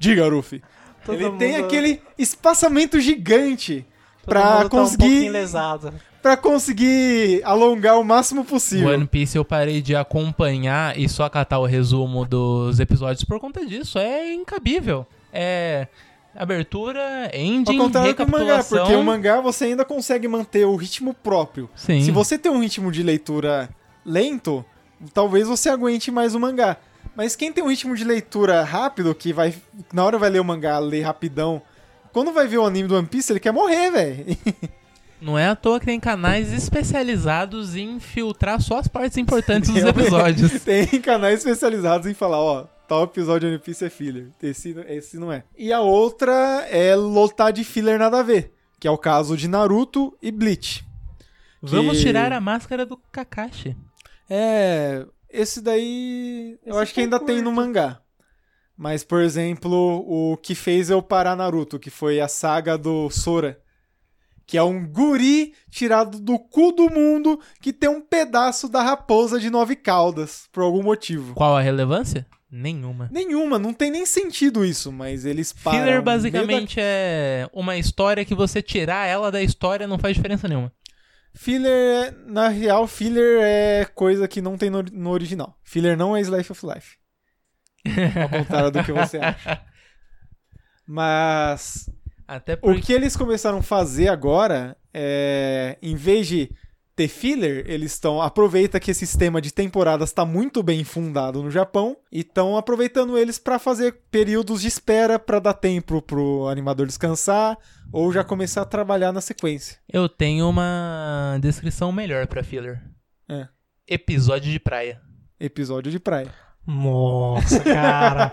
Diga, Ruffy. Ele mundo... tem aquele espaçamento gigante pra conseguir... Tá um pra conseguir alongar o máximo possível. One Piece eu parei de acompanhar e só catar o resumo dos episódios por conta disso. É incabível. É abertura, ending, recapitulação. Mangá, porque o mangá você ainda consegue manter o ritmo próprio. Sim. Se você tem um ritmo de leitura lento, talvez você aguente mais o mangá. Mas quem tem um ritmo de leitura rápido, que vai na hora vai ler o mangá, ler rapidão, quando vai ver o anime do One Piece, ele quer morrer, velho. Não é à toa que tem canais especializados em filtrar só as partes importantes dos episódios. Tem canais especializados em falar, ó, tal episódio de One Piece é filler, esse não é. E a outra é lotar de filler nada a ver, que é o caso de Naruto e Bleach. Vamos tirar a máscara do Kakashi. É, esse daí eu acho que ainda tem no mangá. Mas, por exemplo, o que fez eu parar Naruto, que foi a saga do Sora. Que é um guri tirado do cu do mundo que tem um pedaço da raposa de 9 caudas, por algum motivo. Qual a relevância? Nenhuma. Nenhuma, não tem nem sentido isso, mas eles param... Filler basicamente é uma história que você tirar ela da história não faz diferença nenhuma. Filler, na real, filler é coisa que não tem no original. Filler não é Slice of Life. Ao contrário do que você acha. Mas... Até porque... O que eles começaram a fazer agora é, em vez de ter filler, eles estão... Aproveita que esse sistema de temporadas está muito bem fundado no Japão e estão aproveitando eles para fazer períodos de espera para dar tempo pro animador descansar ou já começar a trabalhar na sequência. Eu tenho uma descrição melhor para filler. É. Episódio de praia. Episódio de praia. Nossa, cara.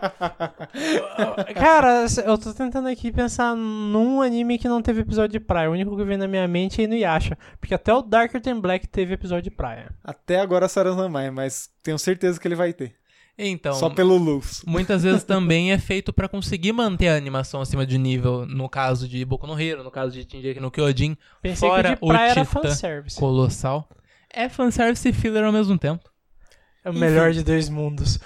Cara, eu tô tentando aqui pensar num anime que não teve episódio de praia. O único que vem na minha mente é Inuyasha, porque até o Darker Than Black teve episódio de praia. Até agora Sarazamai, mas tenho certeza que ele vai ter. Então, só pelo luz. Muitas vezes também é feito pra conseguir manter a animação acima de nível, no caso de Boku no Hero, no caso de Shingeki no Kyojin. Pensei fora que o de praia era fanservice. Colossal. É fanservice e filler ao mesmo tempo. É o melhor de dois mundos.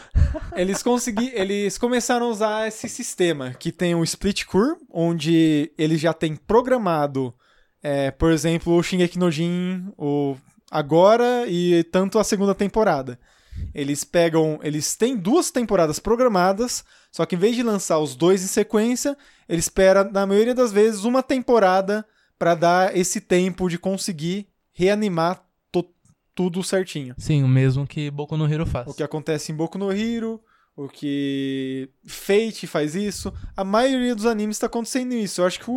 Eles começaram a usar esse sistema, que tem um split core, onde eles já tem programado, por exemplo, o Shingeki no Jin, agora e tanto a segunda temporada. Eles têm 2 temporadas programadas, só que em vez de lançar os 2 em sequência, eles esperam, na maioria das vezes, uma temporada para dar esse tempo de conseguir reanimar tudo certinho. Sim, o mesmo que Boku no Hero faz. O que acontece em Boku no Hero, o que Fate faz isso, a maioria dos animes tá acontecendo isso. Eu acho que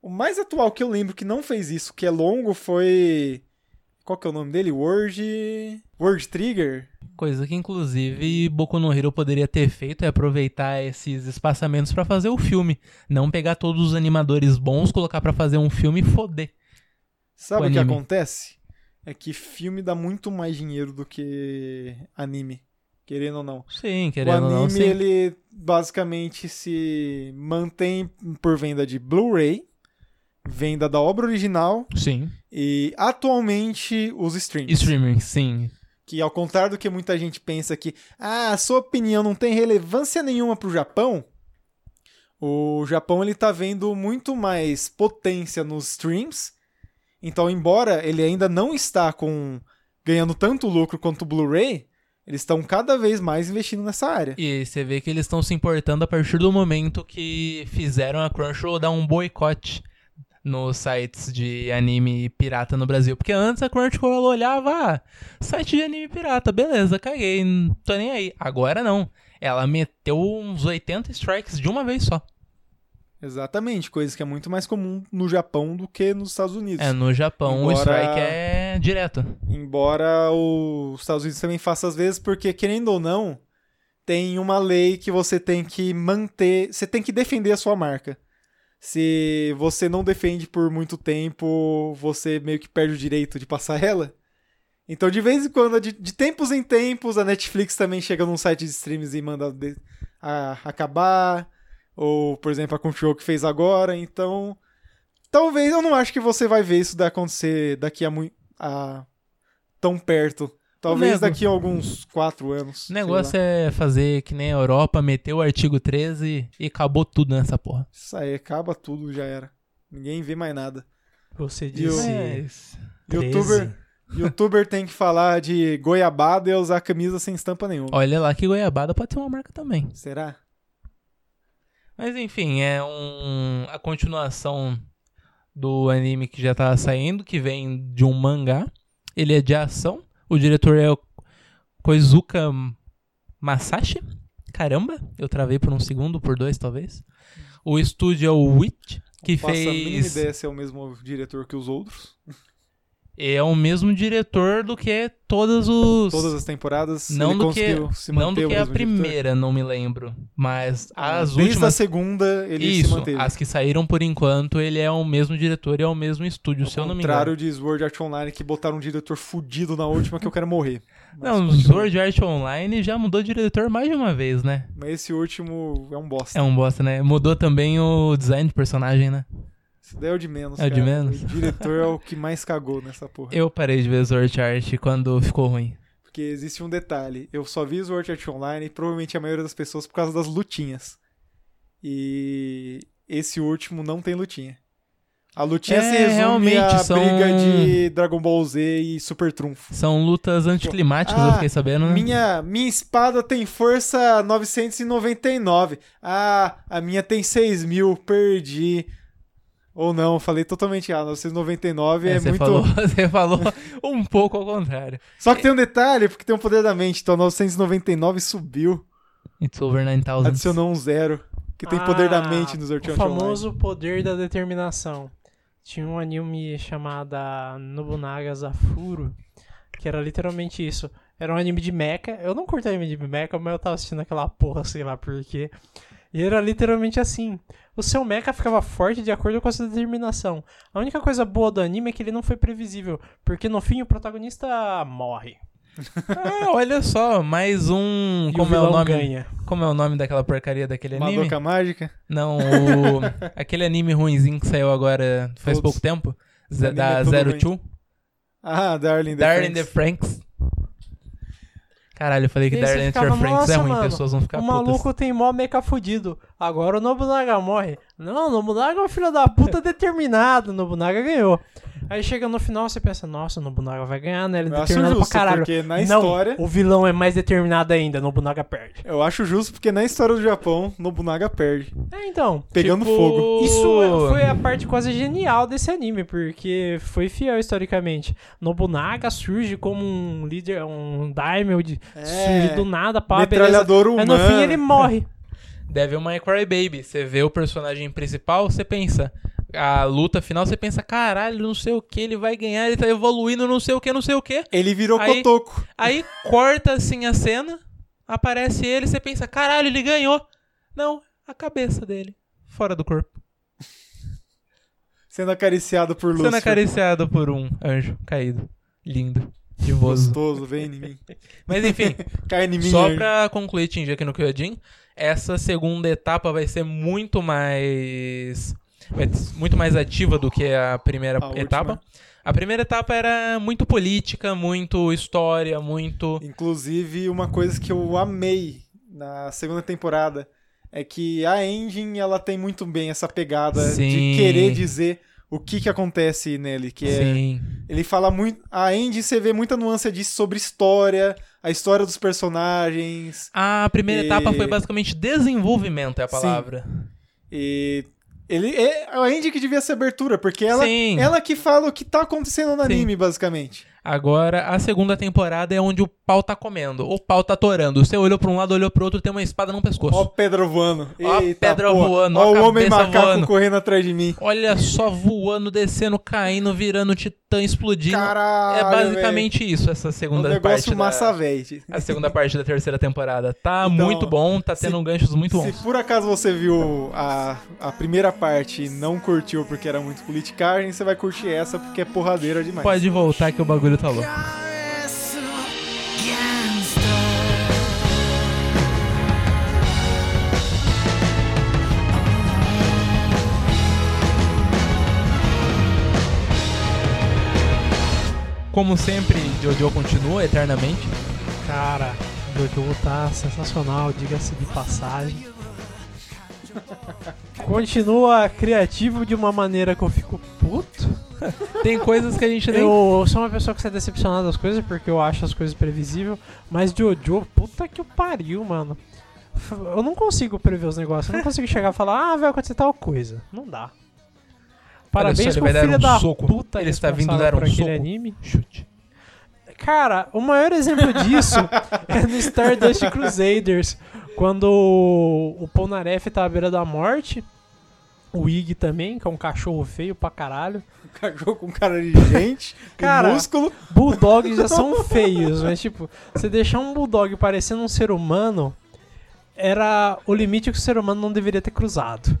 o mais atual que eu lembro que não fez isso, que é longo, foi... Qual que é o nome dele? World Trigger? Coisa que, inclusive, Boku no Hero poderia ter feito é aproveitar esses espaçamentos pra fazer o filme. Não pegar todos os animadores bons, colocar pra fazer um filme e foder. Sabe o que acontece? É que filme dá muito mais dinheiro do que anime, querendo ou não. Sim, querendo ou não. O anime, ele basicamente se mantém por venda de Blu-ray, venda da obra original. Sim. E atualmente os streamings. Streaming, sim. Que ao contrário do que muita gente pensa que, a sua opinião não tem relevância nenhuma pro Japão, o Japão ele tá vendo muito mais potência nos streams. Então, embora ele ainda não está ganhando tanto lucro quanto o Blu-ray, Eles estão cada vez mais investindo nessa área. E você vê que eles estão se importando a partir do momento que fizeram a Crunchyroll dar um boicote nos sites de anime pirata no Brasil. Porque antes a Crunchyroll olhava, site de anime pirata, beleza, caguei, não tô nem aí. Agora não. Ela meteu uns 80 strikes de uma vez só. Exatamente, coisa que é muito mais comum no Japão do que nos Estados Unidos. É, no Japão o strike é direto. Embora os Estados Unidos também faça às vezes, porque querendo ou não, tem uma lei que você tem que manter, você tem que defender a sua marca. Se você não defende por muito tempo, você meio que perde o direito de passar ela. Então, de vez em quando, de tempos em tempos, a Netflix também chega num site de streams e manda acabar... Ou, por exemplo, a Crunchyroll que fez agora. Então, talvez, eu não acho que você vai ver isso acontecer daqui a tão perto. Talvez daqui a alguns 4 anos. O negócio é fazer que nem a Europa, meter o artigo 13 e acabou tudo nessa porra. Isso aí, acaba tudo, já era. Ninguém vê mais nada. Você disse YouTuber tem que falar de goiabada e usar camisa sem estampa nenhuma. Olha lá que goiabada pode ser uma marca também. Será? Mas enfim, é a continuação do anime que já tá saindo, que vem de um mangá. Ele é de ação. O diretor é o Koizuka Masashi. Caramba, eu travei por um segundo, por dois talvez. O estúdio é o Witch, que fez... Não faço a mínima ideia se é o mesmo diretor que os outros. É o mesmo diretor do que todas as temporadas. Não do que, se não do que a primeira, diretor. Não me lembro. Mas as últimas... Desde a segunda ele se manteve. As que saíram por enquanto, ele é o mesmo diretor e é o mesmo estúdio, se eu não me engano. Ao contrário de Sword Art Online, que botaram um diretor fudido na última que eu quero morrer. Sword Art Online já mudou de diretor mais de uma vez, né? Mas esse último é um bosta. É um bosta, né? Mudou também o design de personagem, né? Isso daí é o de menos, cara. É o de menos? O diretor é o que mais cagou nessa porra. Eu parei de ver Sword Art quando ficou ruim. Porque existe um detalhe. Eu só vi Sword Art Online e provavelmente a maioria das pessoas por causa das lutinhas. E esse último não tem lutinha. A lutinha se resume à briga de Dragon Ball Z e Super Trunfo. São lutas anticlimáticas, eu fiquei sabendo, né? Minha espada tem força 999. A minha tem 6.000, perdi... Ou não, falei totalmente 999 é muito... Você falou um pouco ao contrário. Só que tem um detalhe, porque tem um poder da mente, então 999 subiu. It's over 9000. Adicionou um 0, que tem poder da mente nos Sword Art Online. O famoso poder da determinação. Tinha um anime chamado Nobunaga Zafuro, que era literalmente isso. Era um anime de mecha, eu não curto anime de mecha, mas eu tava assistindo aquela porra, sei lá por quê. E era literalmente assim. O seu mecha ficava forte de acordo com a sua determinação. A única coisa boa do anime é que ele não foi previsível, porque no fim o protagonista morre. Olha só, mais um... E como o vilão ganha. Como é o nome daquela porcaria daquele anime? Madoka Mágica? Não, aquele anime ruinzinho que saiu agora faz pouco tempo, da Zero Two. Darling the Franks. Caralho, eu falei que Darling the Franks é ruim, pessoas vão ficar putas. O maluco tem mó meca fudido. Agora o Nobunaga morre. Não, o Nobunaga é um filho da puta determinado. O Nobunaga ganhou. Aí chega no final, você pensa, nossa, o Nobunaga vai ganhar, né? Ele é determinado pra caralho. Porque na história... Não, o vilão é mais determinado ainda, Nobunaga perde. Eu acho justo porque na história do Japão, Nobunaga perde. É, então. Pegando fogo. Isso foi a parte quase genial desse anime, porque foi fiel historicamente. Nobunaga surge como um líder, um daimyo, surge do nada, pá, beleza. Aí no fim ele morre. Devil May Cry Baby, você vê o personagem principal, você pensa, a luta final, você pensa, caralho, não sei o que, ele vai ganhar, ele tá evoluindo, não sei o que. Ele virou aí, cotoco. Aí corta assim a cena, aparece ele, você pensa, caralho, ele ganhou. Não, a cabeça dele, fora do corpo. Sendo acariciado por Lúcio. Sendo acariciado por um anjo caído, lindo. Divoso. Gostoso, vem em mim. Mas enfim, cai em mim, só hein? Pra concluir, Tinge, aqui no Kyojin, essa segunda etapa vai ser muito mais ativa do que a primeira etapa. Última. A primeira etapa era muito política, muito história, muito... Inclusive, uma coisa que eu amei na segunda temporada é que a Engine, ela tem muito bem essa pegada de querer dizer... o que acontece nele, que é... Sim. Ele fala muito... A Ainz, você vê muita nuance disso sobre história, a história dos personagens... A primeira etapa foi basicamente desenvolvimento, é a palavra. Sim. E... ele é a Ainz que devia ser abertura, porque ela que fala o que tá acontecendo no anime, basicamente. Agora, a segunda temporada é onde o pau tá comendo, o pau tá torando. Você olhou pra um lado, olhou pro outro, tem uma espada no pescoço. Ó pedra voando. Ó pedra voando, ó o homem macaco voando. Correndo atrás de mim. Olha só, voando, descendo, caindo, virando titã, explodindo. Caralho, é basicamente isso, essa segunda parte. Negócio massa velho. A segunda parte da terceira temporada. Tá então, muito bom, tá tendo ganchos muito bons. Se por acaso você viu a primeira parte e não curtiu porque era muito politicagem, você vai curtir essa porque é porradeira demais. Pode voltar que o bagulho tá louco. Como sempre, Jojo continua eternamente. Cara, Jojo tá sensacional, diga-se de passagem. Continua criativo de uma maneira que eu fico puto. Tem coisas que a gente nem... Eu sou uma pessoa que sai decepcionada das coisas, porque eu acho as coisas previsíveis. Mas Jojo, puta que o pariu, mano. Eu não consigo prever os negócios. Eu não consigo chegar e falar, vai acontecer tal coisa. Não dá. Parabéns pro filho da puta. Ele está vindo dar um soco. Anime. Chute. Cara, o maior exemplo disso é no Stardust Crusaders. Quando o Polnareff tá à beira da morte... O Iggy também, que é um cachorro feio pra caralho. Um cachorro com cara de gente, cara, músculo. Bulldogs já são feios, mas tipo, você deixar um bulldog parecendo um ser humano era o limite que o ser humano não deveria ter cruzado.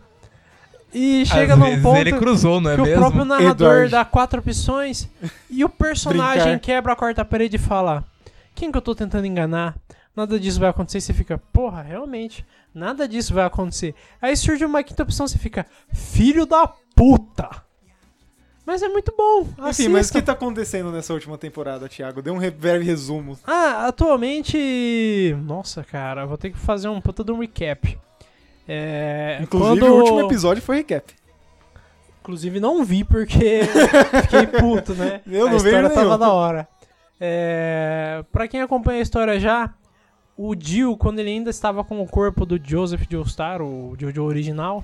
E chega num ponto ele cruzou, não é que mesmo? O próprio narrador dá 4 opções e o personagem quebra a quarta parede e fala: quem que eu tô tentando enganar? Nada disso vai acontecer. E você fica, porra, realmente, nada disso vai acontecer. Aí surge uma quinta opção, você fica, filho da puta. Mas é muito bom. Enfim, assista. Mas o que tá acontecendo nessa última temporada, Thiago? Dê um breve resumo. Atualmente... Nossa, cara, eu vou ter que fazer um puta de um recap. Inclusive, o último episódio foi recap. Inclusive, não vi porque fiquei puto, né? Eu não vi nenhum. A história tava da hora. Pra quem acompanha a história já... O Jill, quando ele ainda estava com o corpo do Joseph Joestar, o Jojo original,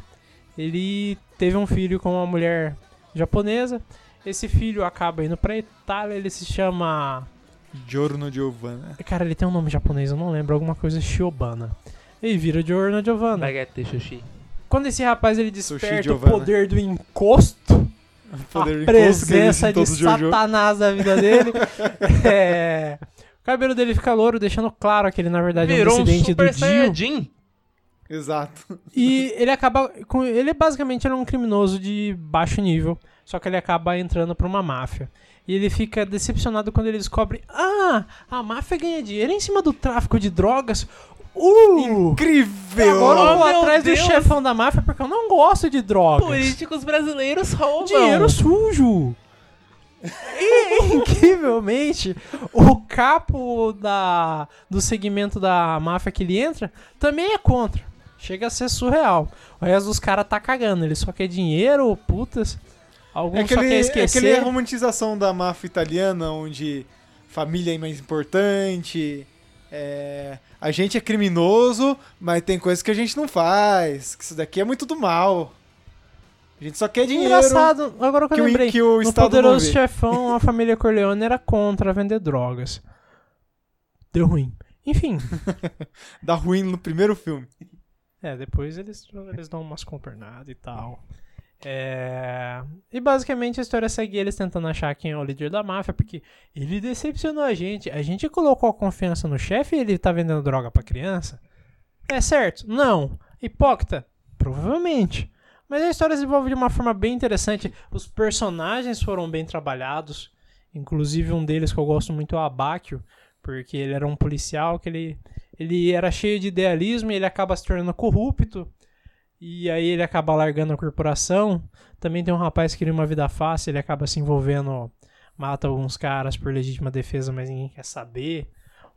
ele teve um filho com uma mulher japonesa. Esse filho acaba indo pra Itália, ele se chama... Giorno Giovanna. Cara, ele tem um nome japonês, eu não lembro, alguma coisa Shiobana. Ele vira Giorno Giovanna. Baguete sushi. Quando esse rapaz ele desperta o poder do encosto, a presença de Satanás na vida dele, O cabelo dele fica louro, deixando claro que ele, na verdade, virou é um descendente do Jill. Exato. E ele acaba... Ele, basicamente, era um criminoso de baixo nível, só que ele acaba entrando pra uma máfia. E ele fica decepcionado quando ele descobre... a máfia ganha dinheiro em cima do tráfico de drogas. Incrível! E agora eu vou atrás do chefão da máfia porque eu não gosto de drogas. Políticos brasileiros roubam. Dinheiro sujo. E, incrivelmente, o capo do segmento da máfia que ele entra também é contra. Chega a ser surreal. O resto dos caras tá cagando. Ele só quer dinheiro, putas. Alguns só quer esquecer. É aquela romantização da máfia italiana, onde família é mais importante... A gente é criminoso, mas tem coisas que a gente não faz. Que isso daqui é muito do mal. A gente só quer dinheiro. Engraçado, agora que eu lembrei, no Poderoso Chefão, a família Corleone era contra vender drogas. Deu ruim. Enfim. Dá ruim no primeiro filme. Depois eles dão umas contornadas e tal. E basicamente a história segue eles tentando achar quem é o líder da máfia, porque ele decepcionou a gente. A gente colocou a confiança no chefe e ele tá vendendo droga pra criança? É certo? Não. Hipócrita? Provavelmente. Mas a história se desenvolve de uma forma bem interessante. Os personagens foram bem trabalhados. Inclusive um deles que eu gosto muito é o Abakio, porque ele era um policial que ele era cheio de idealismo e ele acaba se tornando corrupto. E aí ele acaba largando a corporação. Também tem um rapaz que queria uma vida fácil, ele acaba se envolvendo, mata alguns caras por legítima defesa, mas ninguém quer saber.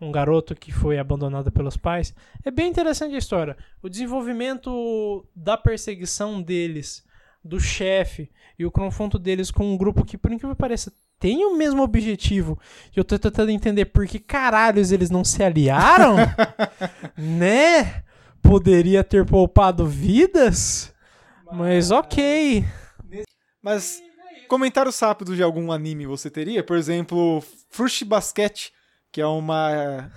Um garoto que foi abandonado pelos pais. É bem interessante a história. O desenvolvimento da perseguição deles do chefe e o confronto deles com um grupo que, por incrível que pareça, tem o mesmo objetivo. E eu tô tentando entender por que caralhos eles não se aliaram, né? Poderia ter poupado vidas, mas ok. Mas comentários rápidos de algum anime você teria? Por exemplo, Frushi Basket, que é uma...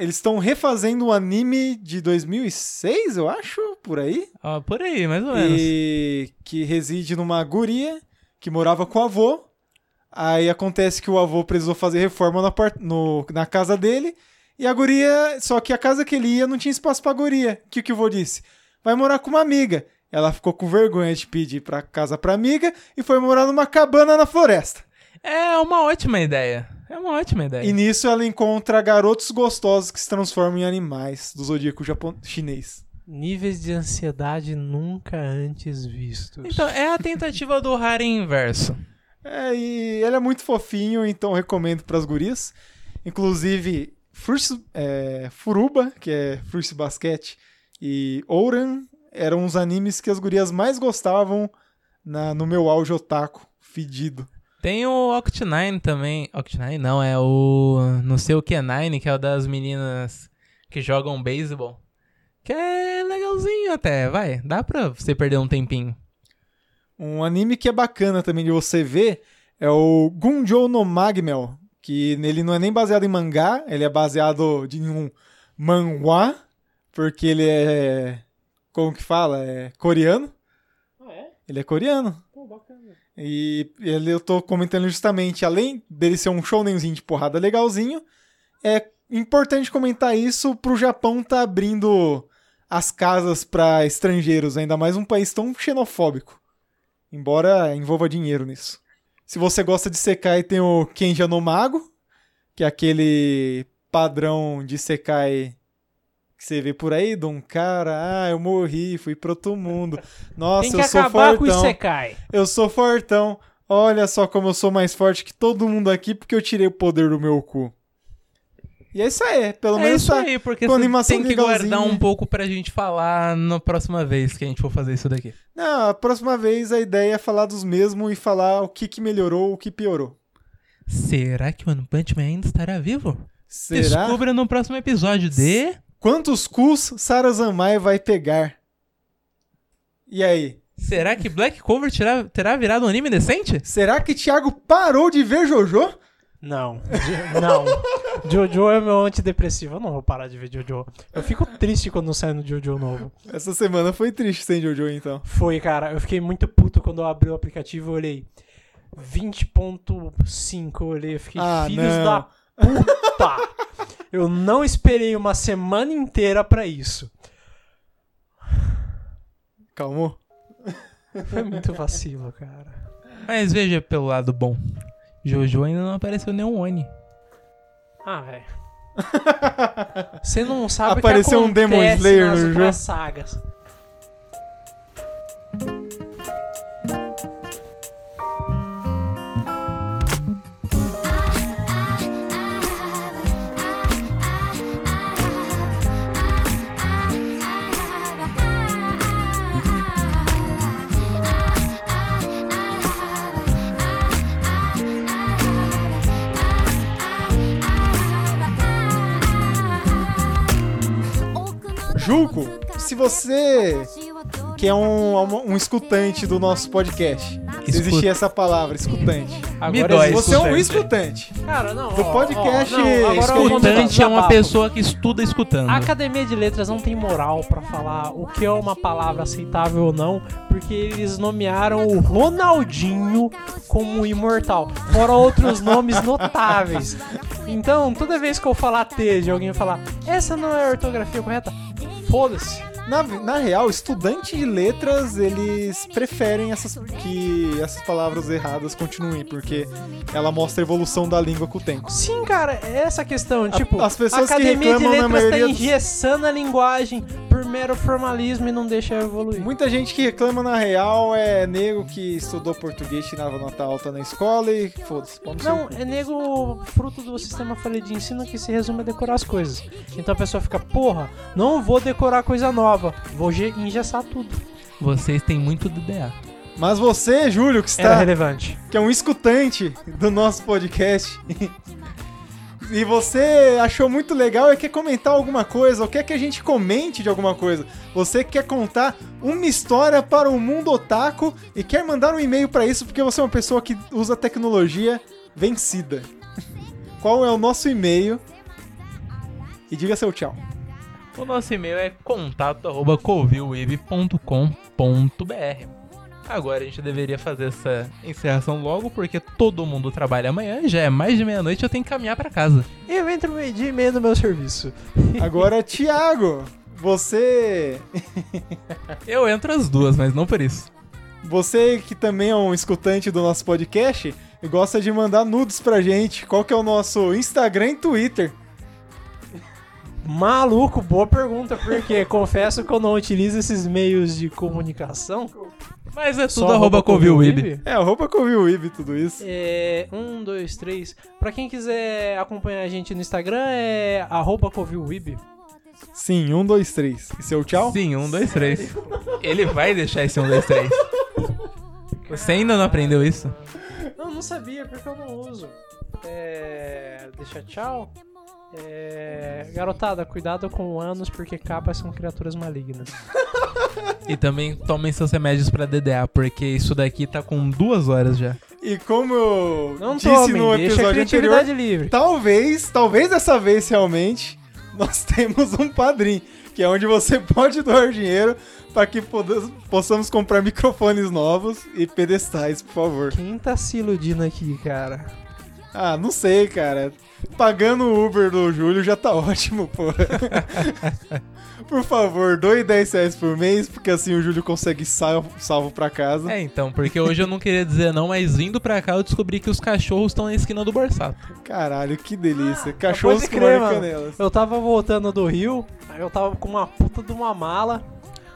Eles estão refazendo um anime de 2006, eu acho, por aí. Ah, por aí, mais ou menos. E que reside numa guria que morava com o avô. Aí acontece que o avô precisou fazer reforma na casa dele. E a guria... Só que a casa que ele ia não tinha espaço pra guria. O que o avô disse? Vai morar com uma amiga. Ela ficou com vergonha de pedir pra casa pra amiga e foi morar numa cabana na floresta. É uma ótima ideia. É uma ótima ideia. E nisso ela encontra garotos gostosos que se transformam em animais do zodíaco chinês. Níveis de ansiedade nunca antes vistos. Então, é a tentativa do harem inverso. É, e ele é muito fofinho, então recomendo pras gurias. Inclusive, Furuba, que é Frushi Basket, e Ouran eram os animes que as gurias mais gostavam no meu auge otaku fedido. Tem o Oct9 também. Oct9 não, é o... Não sei o que é 9, que é o das meninas que jogam beisebol. Que é legalzinho até, vai. Dá pra você perder um tempinho. Um anime que é bacana também de você ver é o Gunjou no Magmel. Que ele não é nem baseado em mangá, ele é baseado em um manhwa. Porque ele é... Como que fala? É coreano. Ah, é? Ele é coreano. Pô, bacana. E eu tô comentando justamente, além dele ser um shonenzinho de porrada legalzinho, é importante comentar isso pro Japão tá abrindo as casas pra estrangeiros, ainda mais um país tão xenofóbico. Embora envolva dinheiro nisso. Se você gosta de Sekai, tem o Kenja no Mago, que é aquele padrão de Sekai que você vê por aí, de um cara, eu morri, fui pro outro mundo. Nossa, eu sou fortão. Tem que acabar com o Isekai. Eu sou fortão. Olha só como eu sou mais forte que todo mundo aqui, porque eu tirei o poder do meu cu. E é isso aí, pelo menos tá. É isso aí, porque você tem que guardar um pouco pra gente falar na próxima vez que a gente for fazer isso daqui. Não, a próxima vez a ideia é falar dos mesmos e falar o que melhorou, o que piorou. Será que o One Punch Man ainda estará vivo? Será? Descubra no próximo episódio de... Quantos cus Sarazamai vai pegar? E aí? Será que Black Clover terá virado um anime decente? Será que Thiago parou de ver Jojo? Não. Não. Jojo é meu antidepressivo. Eu não vou parar de ver Jojo. Eu fico triste quando sai no Jojo novo. Essa semana foi triste sem Jojo, então. Foi, cara. Eu fiquei muito puto quando eu abri o aplicativo e olhei. 20.5. Eu olhei. Eu fiquei filhos não. Da puta. Eu não esperei uma semana inteira pra isso. Calmou? Foi muito vacilo, cara. Mas veja pelo lado bom. Jojo ainda não apareceu nenhum Oni. Ah, velho. Você não sabe o que acontece um Demon Slayer nas outras sagas. Juco, se você que é um escutante do nosso podcast, se existir essa palavra, escutante. Agora você é um escutante. Cara, não. Do podcast. Não, escutante é uma pessoa que estuda escutando. A Academia de Letras não tem moral pra falar o que é uma palavra aceitável ou não, porque eles nomearam o Ronaldinho como imortal. Fora outros nomes notáveis. Então, toda vez que eu falar T de alguém falar, essa não é a ortografia correta. Foda-se. Na real, estudante de letras, eles preferem que essas palavras erradas continuem, porque ela mostra a evolução da língua com o tempo. Sim, cara, essa questão, tipo, as pessoas a Academia de Letras tá engessando a linguagem por mero formalismo e não deixa evoluir. Muita gente que reclama, na real, é nego que estudou português, tirava nota alta na escola e foda-se. Não, é nego fruto do sistema falha de ensino que se resume a decorar as coisas. Então a pessoa fica, porra, não vou decorar coisa nova. Vou engessar tudo. Vocês têm muito do DA. Mas você, Júlio, que está... É relevante. Que é um escutante do nosso podcast. E você achou muito legal e quer comentar alguma coisa, ou quer que a gente comente de alguma coisa. Você quer contar uma história para o mundo otaku e quer mandar um e-mail para isso porque você é uma pessoa que usa tecnologia vencida. Qual é o nosso e-mail? E diga seu tchau. O nosso e-mail é contato@covilwave.com.br. Agora a gente deveria fazer essa encerração logo, porque todo mundo trabalha amanhã, já é mais de meia-noite, eu tenho que caminhar pra casa. Eu entro meio-dia e meia no meu serviço. Agora, Thiago, você... Eu entro às duas, mas não por isso. Você que também é um escutante do nosso podcast e gosta de mandar nudes pra gente, qual que é o nosso Instagram e Twitter? Maluco, boa pergunta, porque confesso que eu não utilizo esses meios de comunicação. Mas é tudo @covilweb. É, @covilweb, tudo isso. É, 1, 2, 3. Pra quem quiser acompanhar a gente no Instagram, é @covilweb. Sim, 1, 2, 3. E seu tchau? Sim, 1, 2, 3. Ele vai deixar esse 1, 2, 3. Você ainda não aprendeu isso? Não sabia, porque eu não uso. Deixa tchau. Garotada, cuidado com anos, porque capas são criaturas malignas. E também tomem seus remédios pra DDA, porque isso daqui tá com 2 horas já. E como eu não disse tome, no episódio anterior, livre. Talvez dessa vez realmente nós temos um padrim, que é onde você pode doar dinheiro para que possamos comprar microfones novos e pedestais, por favor. Quem tá se iludindo aqui, cara? Ah, não sei, cara. Pagando o Uber do Júlio já tá ótimo, pô. Por favor, doe R$10 por mês, porque assim o Júlio consegue salvo pra casa. É, então, porque hoje eu não queria dizer não, mas vindo pra cá eu descobri que os cachorros estão na esquina do Borsato. Caralho, que delícia. Cachorros com canelas. Eu tava voltando do Rio, aí eu tava com uma puta de uma mala.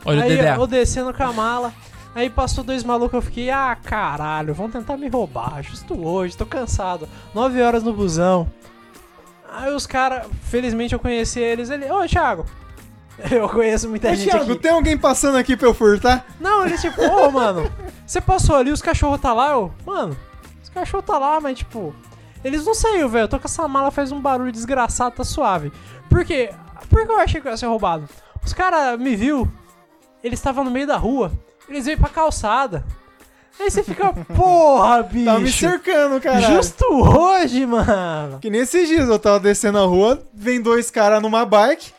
Olha aí o DDA. Eu descendo com a mala. Aí passou 2 malucos, eu fiquei, caralho, vão tentar me roubar, justo hoje, tô cansado. 9 horas no busão. Aí os caras, felizmente eu conheci eles, ô Thiago, eu conheço muita gente Thiago, aqui. Tem alguém passando aqui pra eu furtar? Não, eles tipo, mano, você passou ali, os cachorros tá lá, os cachorros tá lá, mas tipo, eles não saíram, velho, eu tô com essa mala, faz um barulho desgraçado, tá suave. Por quê? Porque eu achei que eu ia ser roubado. Os caras me viu, eles estavam no meio da rua. Eles veem pra calçada. Aí você fica, porra, bicho. Tava me cercando, caralho. Justo hoje, mano. Que nem esses dias eu tava descendo a rua, vem 2 caras numa bike.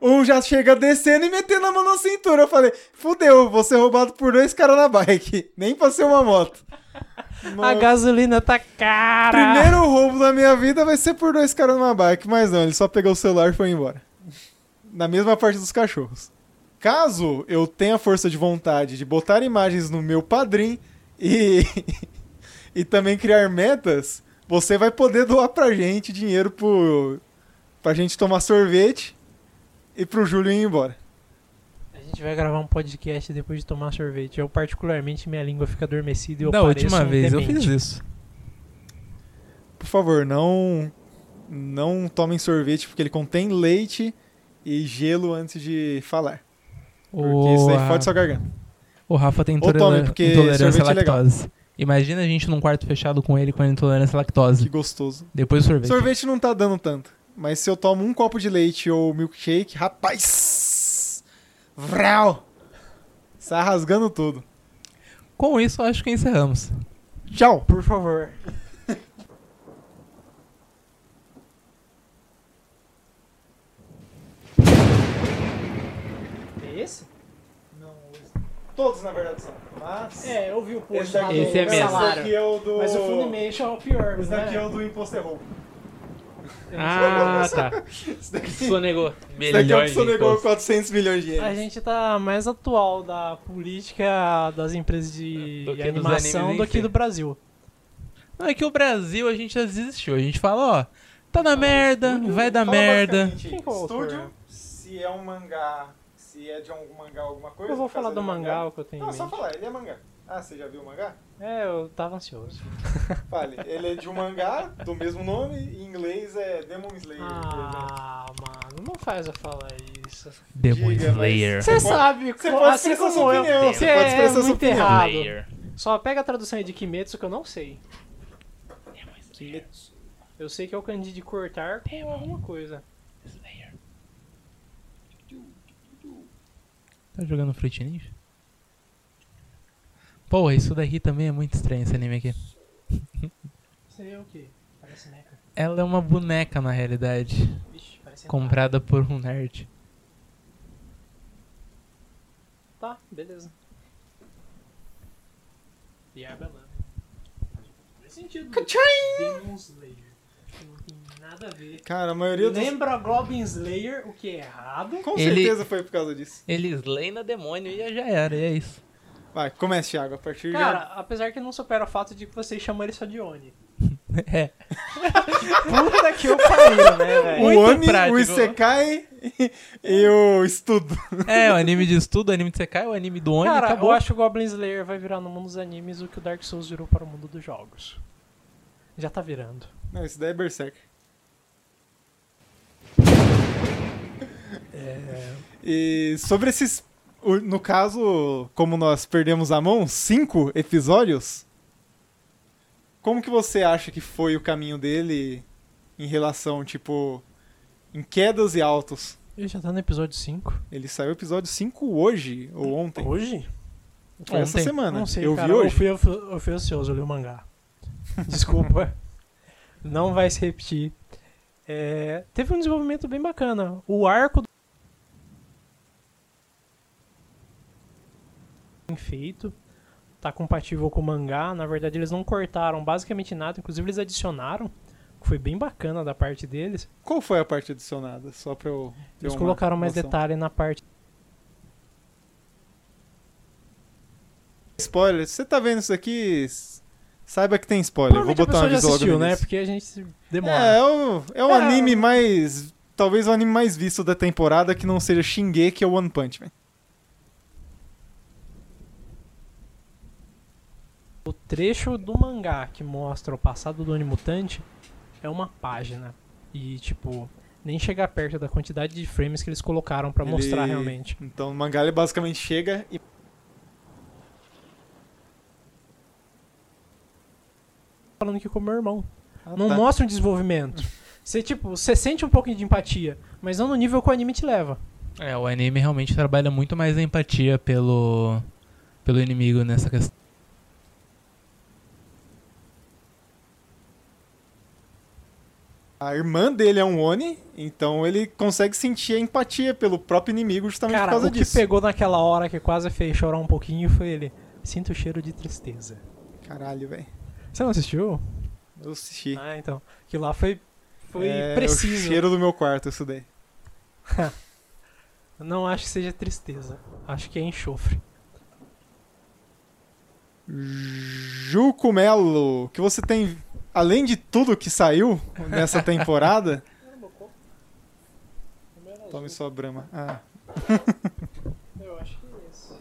Um já chega descendo e metendo a mão na cintura. Eu falei, fudeu, vou ser roubado por 2 caras na bike. Nem pra ser uma moto. A gasolina tá cara. Primeiro roubo da minha vida vai ser por 2 caras numa bike. Mas não, ele só pegou o celular e foi embora. Na mesma parte dos cachorros. Caso eu tenha força de vontade de botar imagens no meu Padrim e também criar metas, você vai poder doar pra gente dinheiro pra gente tomar sorvete e pro Júlio ir embora. A gente vai gravar um podcast depois de tomar sorvete. Eu, particularmente, minha língua fica adormecida e eu pareço um demente. Da última vez eu fiz isso. Por favor, não tomem sorvete porque ele contém leite e gelo antes de falar. Porque isso aí fode sua garganta. O Rafa tem intolerância à lactose. É legal. Imagina a gente num quarto fechado com ele com intolerância à lactose. Que gostoso. Depois sorvete. Sorvete não tá dando tanto. Mas se eu tomo um copo de leite ou milkshake, rapaz! Vral! Sai rasgando tudo. Com isso, acho que encerramos. Tchau! Por favor. Esse? Não, todos na verdade são. Mas eu vi o post. Esse daqui é mesmo. Mas o Funimation é o pior. Esse daqui é o do Imposter Roubo. Tá. Esse daqui sonegou. Esse daqui é o que sonegou 400 milhões de euros. A gente tá mais atual da política das empresas de animação do que do Brasil. Não, é que o Brasil a gente já desistiu. A gente fala, tá na merda, vai dar merda. Estúdio, se é um mangá... Se é de algum mangá, alguma coisa... Eu vou falar do mangá que eu tenho. Não, só falar, ele é mangá. Ah, você já viu o mangá? Eu tava ansioso. Fale, ele é de um mangá do mesmo nome, em inglês é Demon Slayer. Mano, não faz eu falar isso. Nossa. Demon Slayer. Você sabe, assim como eu. Você pode expressar sua opinião. Errado. Só pega a tradução aí de Kimetsu que eu não sei. Demon Slayer. Eu sei que é o kanji de cortar com Demon alguma coisa. Slayer. Tá jogando Fruit Ninja? Porra, isso daqui também é muito estranho, esse anime aqui. Seria o quê? Parece mecha. Ela é uma boneca na realidade. Vixe, parece comprada nada. Por um nerd. Tá, beleza. E a Bela. Faz sentido. Demon Slayer. Não tem nada a ver. Cara, a maioria dos... Lembra Goblin Slayer, o que é errado. Com certeza foi por causa disso. Ele slayna demônio e já era, e é isso. Vai, comece, Thiago, a partir Cara, de... Cara, apesar que não supera o fato de que vocês chamam ele só de Oni. É. Puta que eu pariu, né, velho? O Oni, prático. O Isekai e o estudo. É, o anime de estudo, o anime de Isekai, o anime do Oni. Cara, acabou. Eu acho que o Goblin Slayer vai virar no mundo dos animes o que o Dark Souls virou para o mundo dos jogos. Já tá virando. Não, isso daí é Berserk. É... E sobre esses... No caso, como nós perdemos a mão, 5 episódios, como que você acha que foi o caminho dele em relação, tipo, em quedas e altos? Ele já tá no episódio 5. Ele saiu episódio 5 hoje, ou ontem. Hoje? Foi ontem. Essa semana. Não sei, eu cara, vi hoje. Eu fui ansioso, eu li o mangá. Desculpa. Não vai se repetir. É, teve um desenvolvimento bem bacana. O arco do... feito, tá compatível com o mangá. Na verdade eles não cortaram basicamente nada, inclusive eles adicionaram, que foi bem bacana da parte deles. Qual foi a parte adicionada? Só pra eu ter Eles colocaram mais noção. Detalhe na parte... Spoiler, se você tá vendo isso aqui, saiba que tem spoiler. Vou botar um visual assistiu, né? Porque a gente demora. É um anime mais... Talvez o anime mais visto da temporada que não seja Shingeki ou One Punch Man. O trecho do mangá que mostra o passado do Onimutante é uma página. E, tipo, nem chega perto da quantidade de frames que eles colocaram pra mostrar realmente. Então, o mangá ele basicamente chega e... Falando que como meu irmão. Não tá. Mostra um desenvolvimento. Você, tipo, você sente um pouco de empatia, mas não no nível que o anime te leva. É, o anime realmente trabalha muito mais a empatia pelo inimigo nessa questão. A irmã dele é um Oni, então ele consegue sentir a empatia pelo próprio inimigo justamente por causa disso. Cara, o que pegou naquela hora que quase fez chorar um pouquinho foi ele. Sinto o cheiro de tristeza. Caralho, velho. Você não assistiu? Eu assisti. Ah, então. Que lá foi preciso. O cheiro do meu quarto, isso daí. Não acho que seja tristeza. Acho que é enxofre. Jucumelo, que você tem... Além de tudo que saiu nessa temporada... Tome sua brama. Ah. Eu acho que é esse.